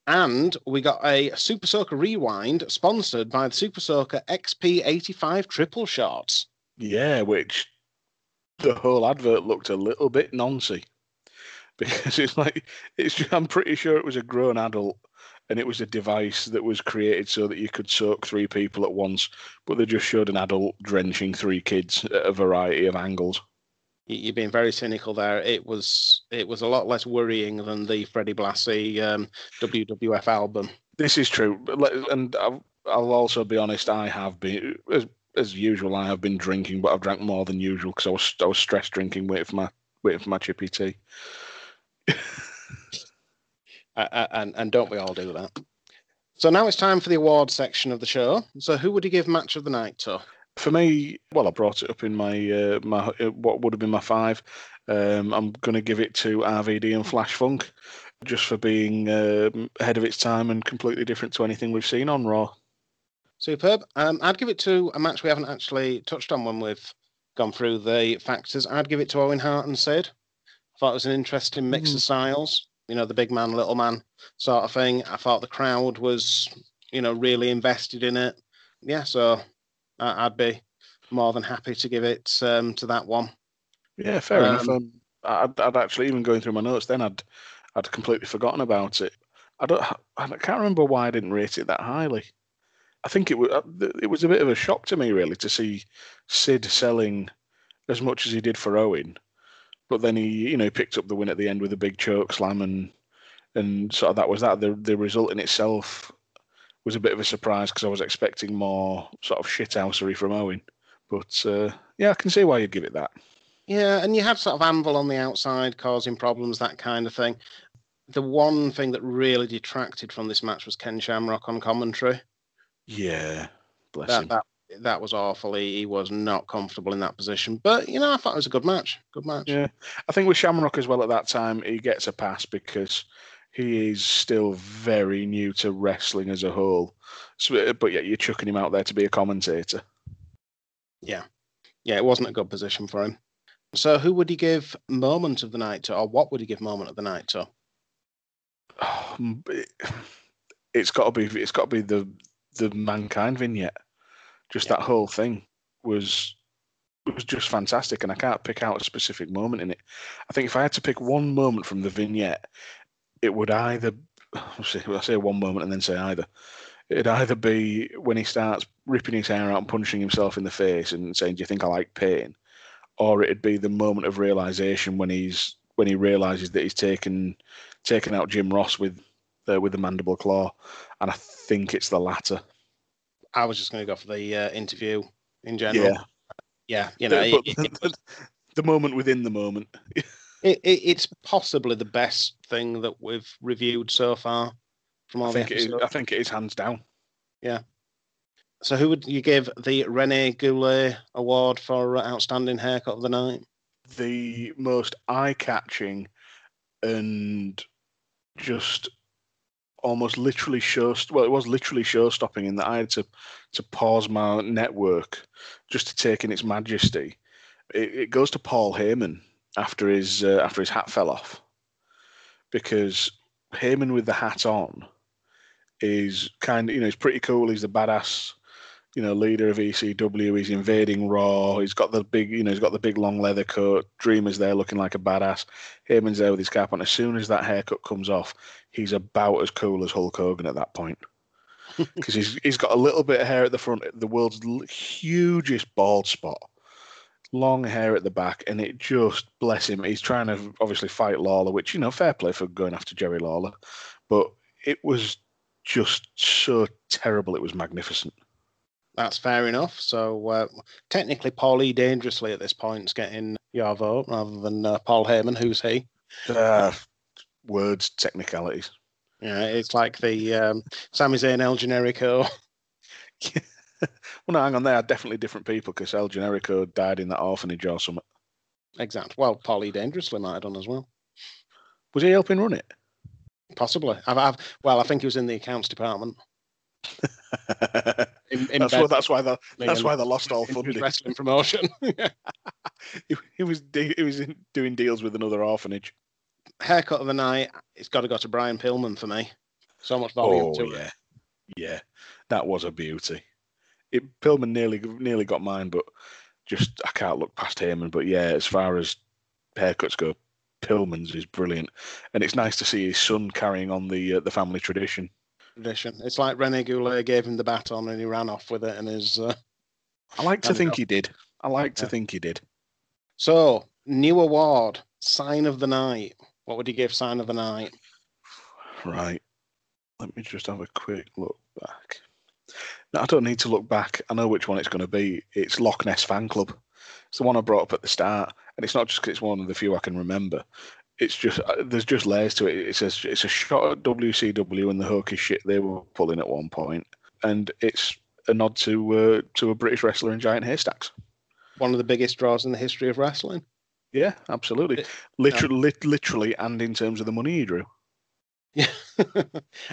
And we got a Super Soaker Rewind sponsored by the Super Soaker XP85 Triple Shots. Yeah, which the whole advert looked a little bit noncy. Because it's like, I'm pretty sure it was a grown adult and it was a device that was created so that you could soak three people at once, but they just showed an adult drenching three kids at a variety of angles. You're being very cynical there. It was a lot less worrying than the Freddie Blassie WWF album. This is true. And I'll also be honest, I have been, as usual, I have been drinking, but I've drank more than usual because I was stress drinking, waiting for my chippy tea. And don't we all do that? So now it's time for the awards section of the show. So who would you give match of the night to? For me, well, I brought it up in my what would have been my five. I'm going to give it to RVD and Flash Funk, just for being ahead of its time and completely different to anything we've seen on Raw. Superb. I'd give it to a match we haven't actually touched on when we've gone through the factors. I'd give it to Owen Hart and Sid. I thought it was an interesting mix of styles. You know, the big man, little man sort of thing. I thought the crowd was, you know, really invested in it. Yeah, so I'd be more than happy to give it to that one. Yeah, fair enough. I'd actually, even going through my notes then, I'd completely forgotten about it. I can't remember why I didn't rate it that highly. I think it was a bit of a shock to me, really, to see Sid selling as much as he did for Owen. But then he, you know, picked up the win at the end with a big choke slam, and sort of that was that. The result in itself was a bit of a surprise because I was expecting more sort of shithousery from Owen. But yeah, I can see why you'd give it that. Yeah, and you have sort of Anvil on the outside causing problems, that kind of thing. The one thing that really detracted from this match was Ken Shamrock on commentary. Yeah, bless him. That was awful. He was not comfortable in that position. But, you know, I thought it was a good match. Good match. Yeah. I think with Shamrock as well at that time, he gets a pass because he is still very new to wrestling as a whole. So, but, yeah, you're chucking him out there to be a commentator. Yeah. Yeah, it wasn't a good position for him. So who would he give moment of the night to, or what would he give moment of the night to? Oh, it's got to be the Mankind vignette. Just that whole thing was just fantastic, and I can't pick out a specific moment in it. I think if I had to pick one moment from the vignette, it would either, I say one moment and then say either, it'd either be when he starts ripping his hair out and punching himself in the face and saying, "Do you think I like pain?" Or it'd be the moment of realization when he realizes that he's taken out Jim Ross with the mandible claw, and I think it's the latter. I was just going to go for the interview in general. Yeah, you know, the moment within the moment. it's possibly the best thing that we've reviewed so far from all the episodes. I think it is hands down. Yeah. So, who would you give the René Goulet Award for outstanding haircut of the night? The most eye-catching and just almost literally show-stopping in that I had to pause my network just to take in its majesty. It goes to Paul Heyman after his hat fell off, because Heyman with the hat on is kind of, you know, he's pretty cool. He's the badass, you know, leader of ECW. He's invading Raw. He's got the big, you know, he's got the big long leather coat. Dreamer's there looking like a badass. Heyman's there with his cap on. As soon as that haircut comes off, he's about as cool as Hulk Hogan at that point, because he's got a little bit of hair at the front, the world's hugest bald spot, long hair at the back, and it just, bless him, he's trying to obviously fight Lawler, which, you know, fair play for going after Jerry Lawler, but it was just so terrible. It was magnificent. That's fair enough. So technically, Paul E. Dangerously at this point is getting your vote rather than Paul Heyman. Who's he? Words, technicalities. Yeah, it's like the Sami Zayn El Generico. Yeah. Well, no, hang on, they are definitely different people because El Generico died in that orphanage or something. Exact. Well, Paul E. Dangerously might have done as well. Was he helping run it? Possibly. I think he was in the accounts department. That's why they lost all funding. Wrestling promotion. he was doing deals with another orphanage. Haircut of the night. It's got to go to Brian Pillman for me. So much volume to it. Yeah, that was a beauty. Pillman nearly got mine, but just I can't look past Heyman. But yeah, as far as haircuts go, Pillman's is brilliant, and it's nice to see his son carrying on the family tradition. It's like Rene Goulet gave him the baton and he ran off with it. And his I like to think he did. So, new award, Sign of the Night. What would you give Sign of the Night? Right. Let me just have a quick look back. No, I don't need to look back. I know which one it's going to be. It's Loch Ness Fan Club. It's the one I brought up at the start. And it's not just because it's one of the few I can remember. It's just, there's just layers to it. It's a shot at WCW and the hokey shit they were pulling at one point. And it's a nod to a British wrestler in Giant Haystacks. One of the biggest draws in the history of wrestling. Yeah, absolutely. Literally, and in terms of the money he drew. Yeah.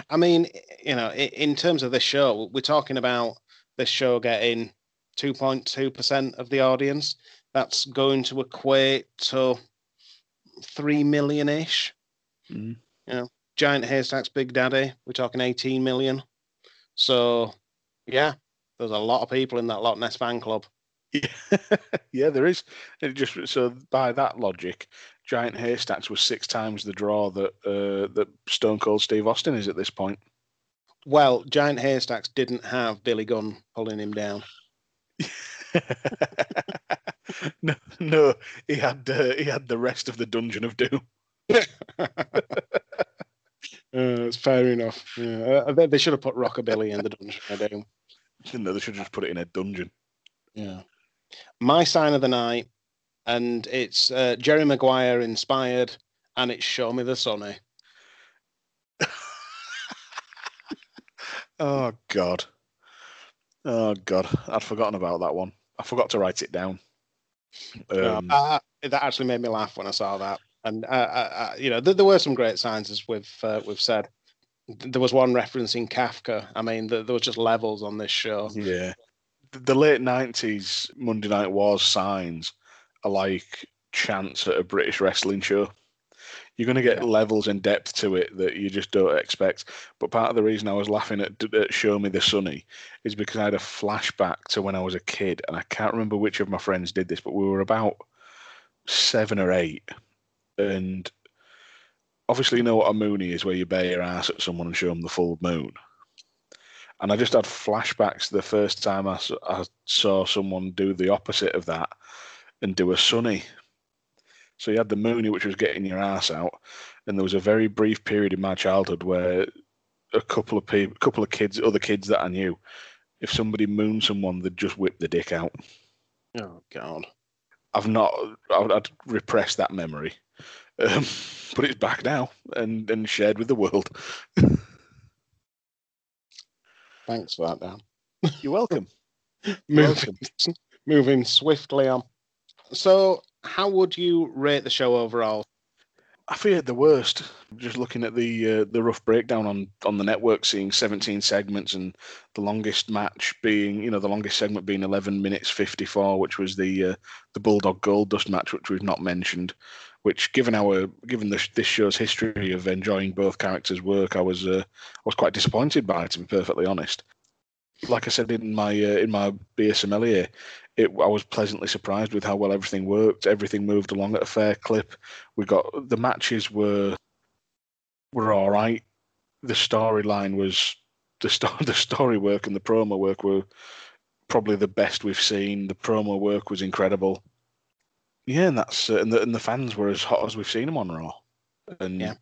I mean, you know, in terms of this show, we're talking about this show getting 2.2% of the audience. That's going to equate to 3 million-ish. Mm. You know, Giant Haystacks, Big Daddy, we're talking 18 million. So, yeah, there's a lot of people in that Loch Ness fan club. Yeah, yeah, there is. It just, so by that logic, Giant Haystacks was 6 times the draw that that Stone Cold Steve Austin is at this point. Well, Giant Haystacks didn't have Billy Gunn pulling him down. No, he had the rest of the Dungeon of Doom. It's fair enough. Yeah, they should have put Rockabilly in the Dungeon of Doom. No, they should have just put it in a dungeon. Yeah. My sign of the night, and it's Jerry Maguire inspired, and it's Show Me the Sonny. Oh, God. I'd forgotten about that one. I forgot to write it down. That actually made me laugh when I saw that. And, you know, there were some great signs, as we've said. There was one referencing Kafka. I mean, there was just levels on this show. Yeah. The late 90s Monday Night Wars signs are like chants at a British wrestling show. You're going to get levels and depth to it that you just don't expect. But part of the reason I was laughing at Show Me the Sonny is because I had a flashback to when I was a kid, and I can't remember which of my friends did this, but we were about 7 or 8. And obviously you know what a moonie is, where you bare your ass at someone and show them the full moon. And I just had flashbacks the first time I saw someone do the opposite of that and do a Sonny. So you had the Mooney, which was getting your ass out, and there was a very brief period in my childhood where a couple of kids, other kids that I knew, if somebody mooned someone, they'd just whip the dick out. Oh God! I'd repressed that memory, but it's back now and shared with the world. Thanks for that, Dan. You're welcome. Moving swiftly on. So, how would you rate the show overall? I feared the worst. Just looking at the rough breakdown on the network, seeing 17 segments and the longest match being, you know, the longest segment being 11 minutes 54, which was the Bulldog Goldust match, which we've not mentioned. Which, given this show's history of enjoying both characters' work, I was quite disappointed by, to be perfectly honest. Like I said in my beer sommelier, I was pleasantly surprised with how well everything worked. Everything moved along at a fair clip. We got the matches were all right. The storyline was the story work and the promo work were probably the best we've seen. The promo work was incredible. Yeah, and that's and the fans were as hot as we've seen them on Raw. And yeah,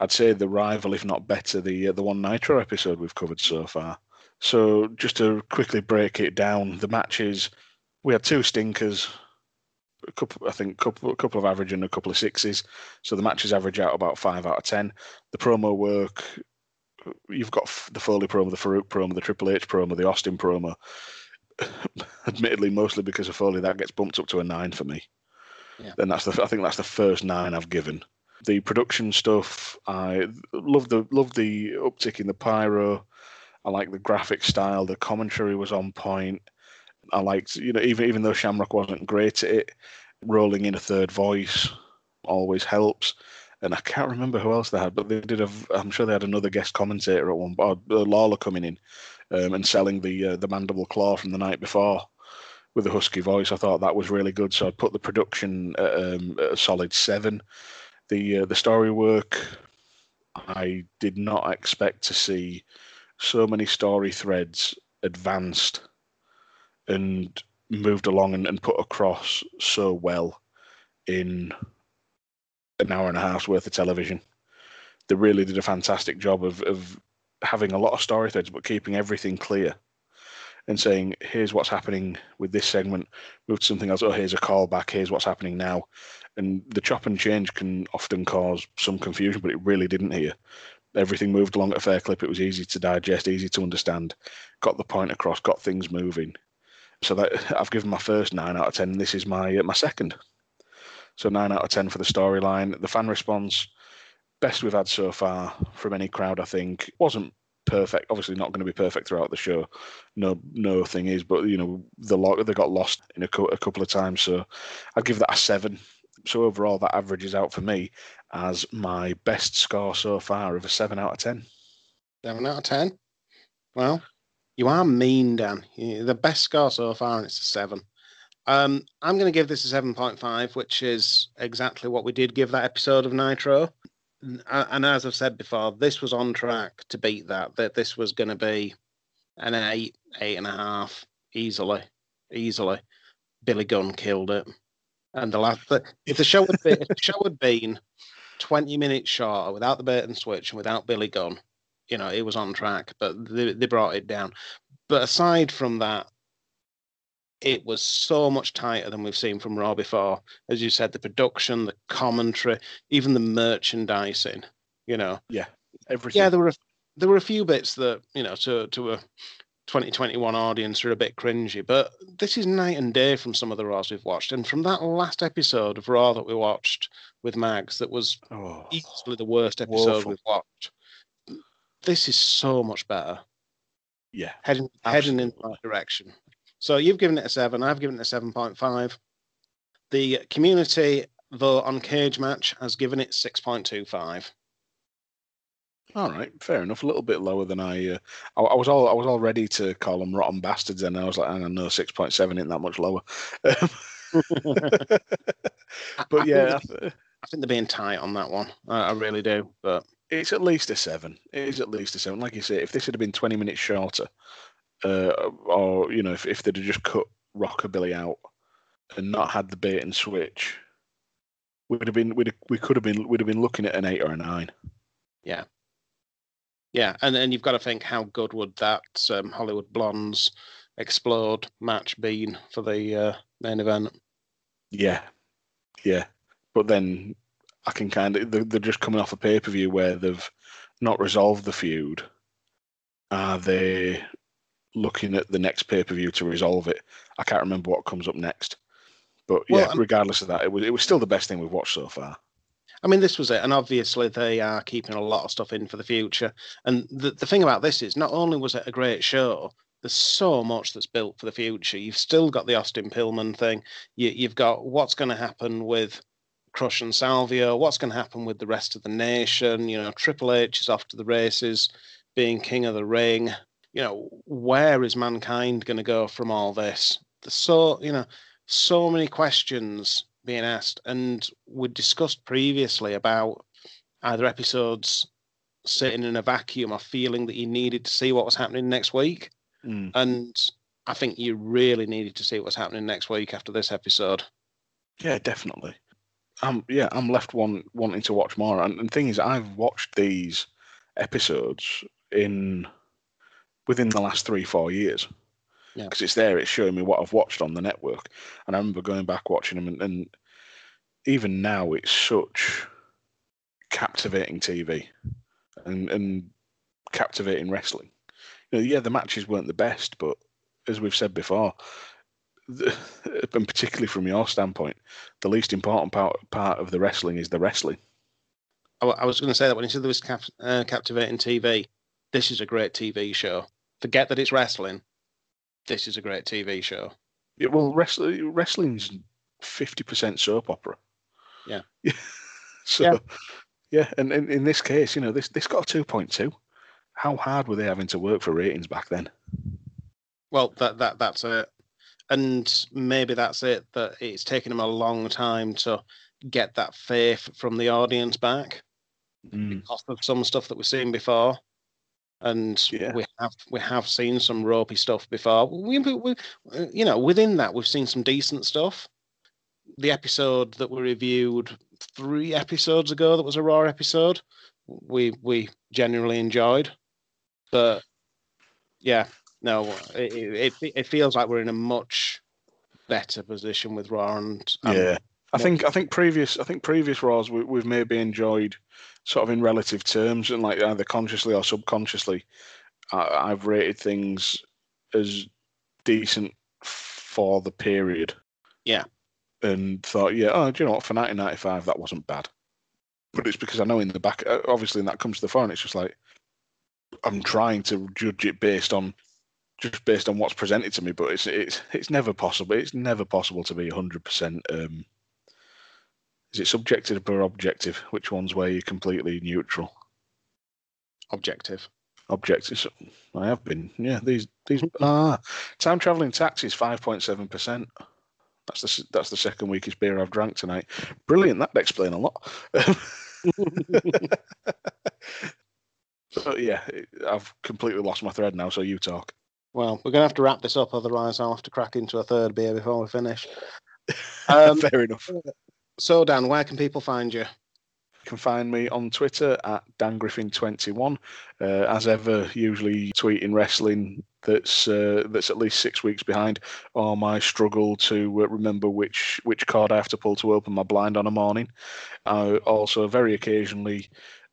I'd say the rival, if not better, the one Nitro episode we've covered so far. So just to quickly break it down, the matches, we had 2 stinkers, a couple of average and a couple of 6s. So the matches average out about 5 out of 10. The promo work, you've got the Foley promo, the Farooq promo, the Triple H promo, the Austin promo. Admittedly, mostly because of Foley, that gets bumped up to a 9 for me. Yeah. And I think that's the first 9 I've given. The production stuff, I love the uptick in the pyro. I like the graphic style. The commentary was on point. I liked, you know, even though Shamrock wasn't great at it, rolling in a third voice always helps. And I can't remember who else they had, but they did have, I'm sure they had another guest commentator at one, Lawler coming in and selling the mandible claw from the night before with a husky voice. I thought that was really good. So I'd put the production at a solid 7. The story work, I did not expect to see so many story threads advanced and moved along and put across so well in an hour and a half's worth of television. They really did a fantastic job of having a lot of story threads, but keeping everything clear and saying, here's what's happening with this segment, move to something else, oh, here's a callback, here's what's happening now. And the chop and change can often cause some confusion, but it really didn't here. Everything moved along at a fair clip. It was easy to digest, easy to understand, got the point across, got things moving. So that I've given my first 9 out of 10, and this is my second. So 9 out of 10 for the storyline. The fan response, best we've had so far from any crowd, I think. Wasn't perfect. Obviously not going to be perfect throughout the show. No thing is, but, you know, they got lost in a couple of times. So I'd give that a 7. So overall, that averages out for me as my best score so far of a 7 out of 10. 7 out of 10? Well, you are mean, Dan. You're the best score so far, and it's a 7. I'm going to give this a 7.5, which is exactly what we did give that episode of Nitro. And as I've said before, this was on track to beat that. That this was going to be an 8, 8.5, easily. Billy Gunn killed it. And if the show had been, 20 minutes shorter without the bait and switch and without Billy Gunn, you know, it was on track. But they brought it down. But aside from that, it was so much tighter than we've seen from Raw before. As you said, the production, the commentary, even the merchandising, you know. Yeah, everything. Yeah, there were a few bits that, you know, to a 2021 audience are a bit cringy, but this is night and day from some of the Raws we've watched. And from that last episode of Raw that we watched with Mags, that was easily the worst episode we've watched. This is so much better. Yeah. Heading in the right direction. So you've given it a 7. I've given it a 7.5. The community vote on Cage Match has given it 6.25. All right, fair enough. A little bit lower than I was all ready to call them rotten bastards, and I was like, hang on, no, 6.7 isn't that much lower. But yeah, I think they're being tight on that one. I really do. But it's at least a 7. It is at least a 7. Like you say, if this had been 20 minutes shorter. Or, you know, if they'd have just cut Rockabilly out and not had the bait and switch, we'd have been looking at an 8 or a 9. Yeah, yeah, and then you've got to think, how good would that Hollywood Blondes Explode match been for the main event? Yeah, yeah, but then I can kind of they're just coming off a pay per view where they've not resolved the feud. Are they looking at the next pay-per-view to resolve it? I can't remember what comes up next. But yeah, well, regardless of that, it was still the best thing we've watched so far. I mean, this was it. And obviously they are keeping a lot of stuff in for the future. And the thing about this is, not only was it a great show, there's so much that's built for the future. You've still got the Austin Pillman thing. You've got what's going to happen with Crush and Salvio, what's going to happen with the rest of the nation. You know, Triple H is off to the races, being King of the Ring. You know, where is Mankind going to go from all this? There's so many questions being asked, and we discussed previously about either episodes sitting in a vacuum or feeling that you needed to see what was happening next week. Mm. And I think you really needed to see what's happening next week after this episode. Yeah, definitely. I'm left wanting to watch more. And the thing is, I've watched these episodes within the last 3-4 years, because it's showing me what I've watched on the network. And I remember going back watching them, and even now it's such captivating TV and captivating wrestling. You know, yeah, the matches weren't the best, but as we've said before, and particularly from your standpoint, the least important part of the wrestling is the wrestling. I was going to say that when you said there was captivating TV, this is a great TV show. Forget that it's wrestling. This is a great TV show. Yeah, well, wrestling's 50% soap opera. Yeah. So, yeah, and in this case, you know, this got a 2.2. How hard were they having to work for ratings back then? Well, that's it. And maybe that's it, that it's taken them a long time to get that faith from the audience back because of some stuff that we've seen before. And we have seen some ropey stuff before. We you know, within that, we've seen some decent stuff. The episode that we reviewed 3 episodes ago that was a Raw episode, we generally enjoyed. But, yeah, no, it feels like we're in a much better position with Raw. And yeah, I think previous Raws we've maybe enjoyed sort of in relative terms, and like either consciously or subconsciously, I've rated things as decent for the period. Yeah. And thought, yeah, oh, do you know what? For 1995, that wasn't bad. But it's because I know in the back, obviously, and that comes to the fore, it's just like I'm trying to judge it based on what's presented to me. But it's never possible. It's never possible to be 100%. Is it subjective or objective? Which one's where you're completely neutral? Objective. Objective. So I have been. Yeah. These. Time traveling taxis 5.7%. That's the second weakest beer I've drank tonight. Brilliant, that'd explain a lot. So yeah, I've completely lost my thread now, so you talk. Well, we're going to have to wrap this up, otherwise I'll have to crack into a third beer before we finish. Fair enough. So Dan, where can people find you? You can find me on Twitter at DanGriffin21. As ever, usually tweeting wrestling that's at least 6 weeks behind, or my struggle to remember which card I have to pull to open my blind on a morning. I also very occasionally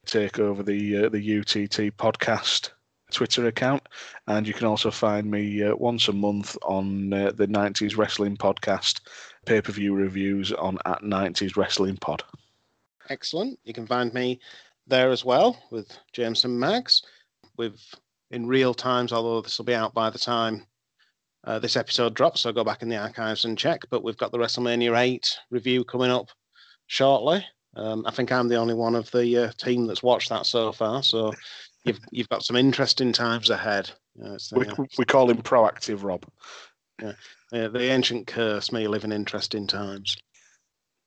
take over the UTT podcast Twitter account, and you can also find me once a month on the 90s Wrestling Podcast pay-per-view reviews on at 90s Wrestling Pod. Excellent. You can find me there as well with James and Mags. We've in real times, although this will be out by the time this episode drops, so go back in the archives and check. But we've got the WrestleMania 8 review coming up shortly. I think I'm the only one of the team that's watched that so far. So you've got some interesting times ahead. We call him Proactive Rob. Yeah, the ancient curse, me living interesting times.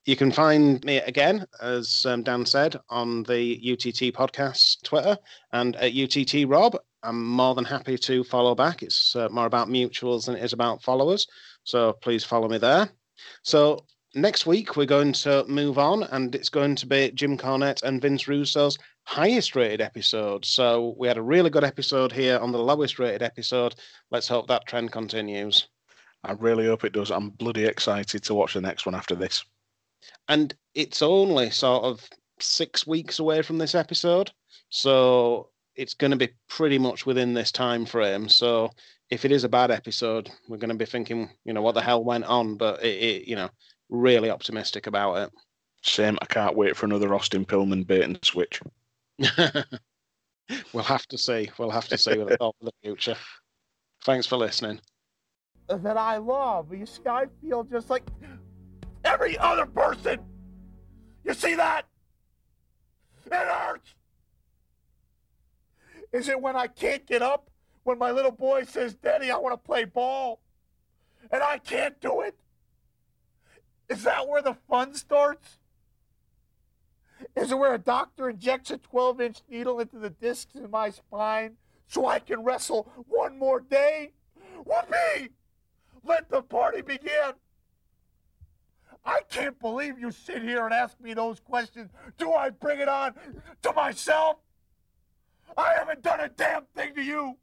You can find me again, as Dan said, on the UTT podcast Twitter and at UTT Rob. I'm more than happy to follow back. It's more about mutuals than it is about followers. So please follow me there. So next week, we're going to move on, and it's going to be Jim Cornette and Vince Russo's highest rated episode. So we had a really good episode here on the lowest rated episode. Let's hope that trend continues. I really hope it does. I'm bloody excited to watch the next one after this. And it's only sort of 6 weeks away from this episode, so it's going to be pretty much within this time frame. So if it is a bad episode, we're going to be thinking, you know, what the hell went on? But you know, really optimistic about it. Same. I can't wait for another Austin Pillman bait and switch. We'll have to see. We'll have to see what it's all for the future. Thanks for listening. That I love. You see, I feel just like every other person. You see that? It hurts. Is it when I can't get up? When my little boy says, Daddy, I want to play ball, and I can't do it? Is that where the fun starts? Is it where a doctor injects a 12-inch needle into the discs in my spine so I can wrestle one more day? Whoopee! Let the party begin. I can't believe you sit here and ask me those questions. Do I bring it on to myself? I haven't done a damn thing to you.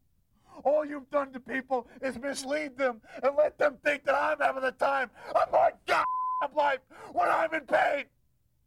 All you've done to people is mislead them and let them think that I'm having the time of my goddamn life when I'm in pain.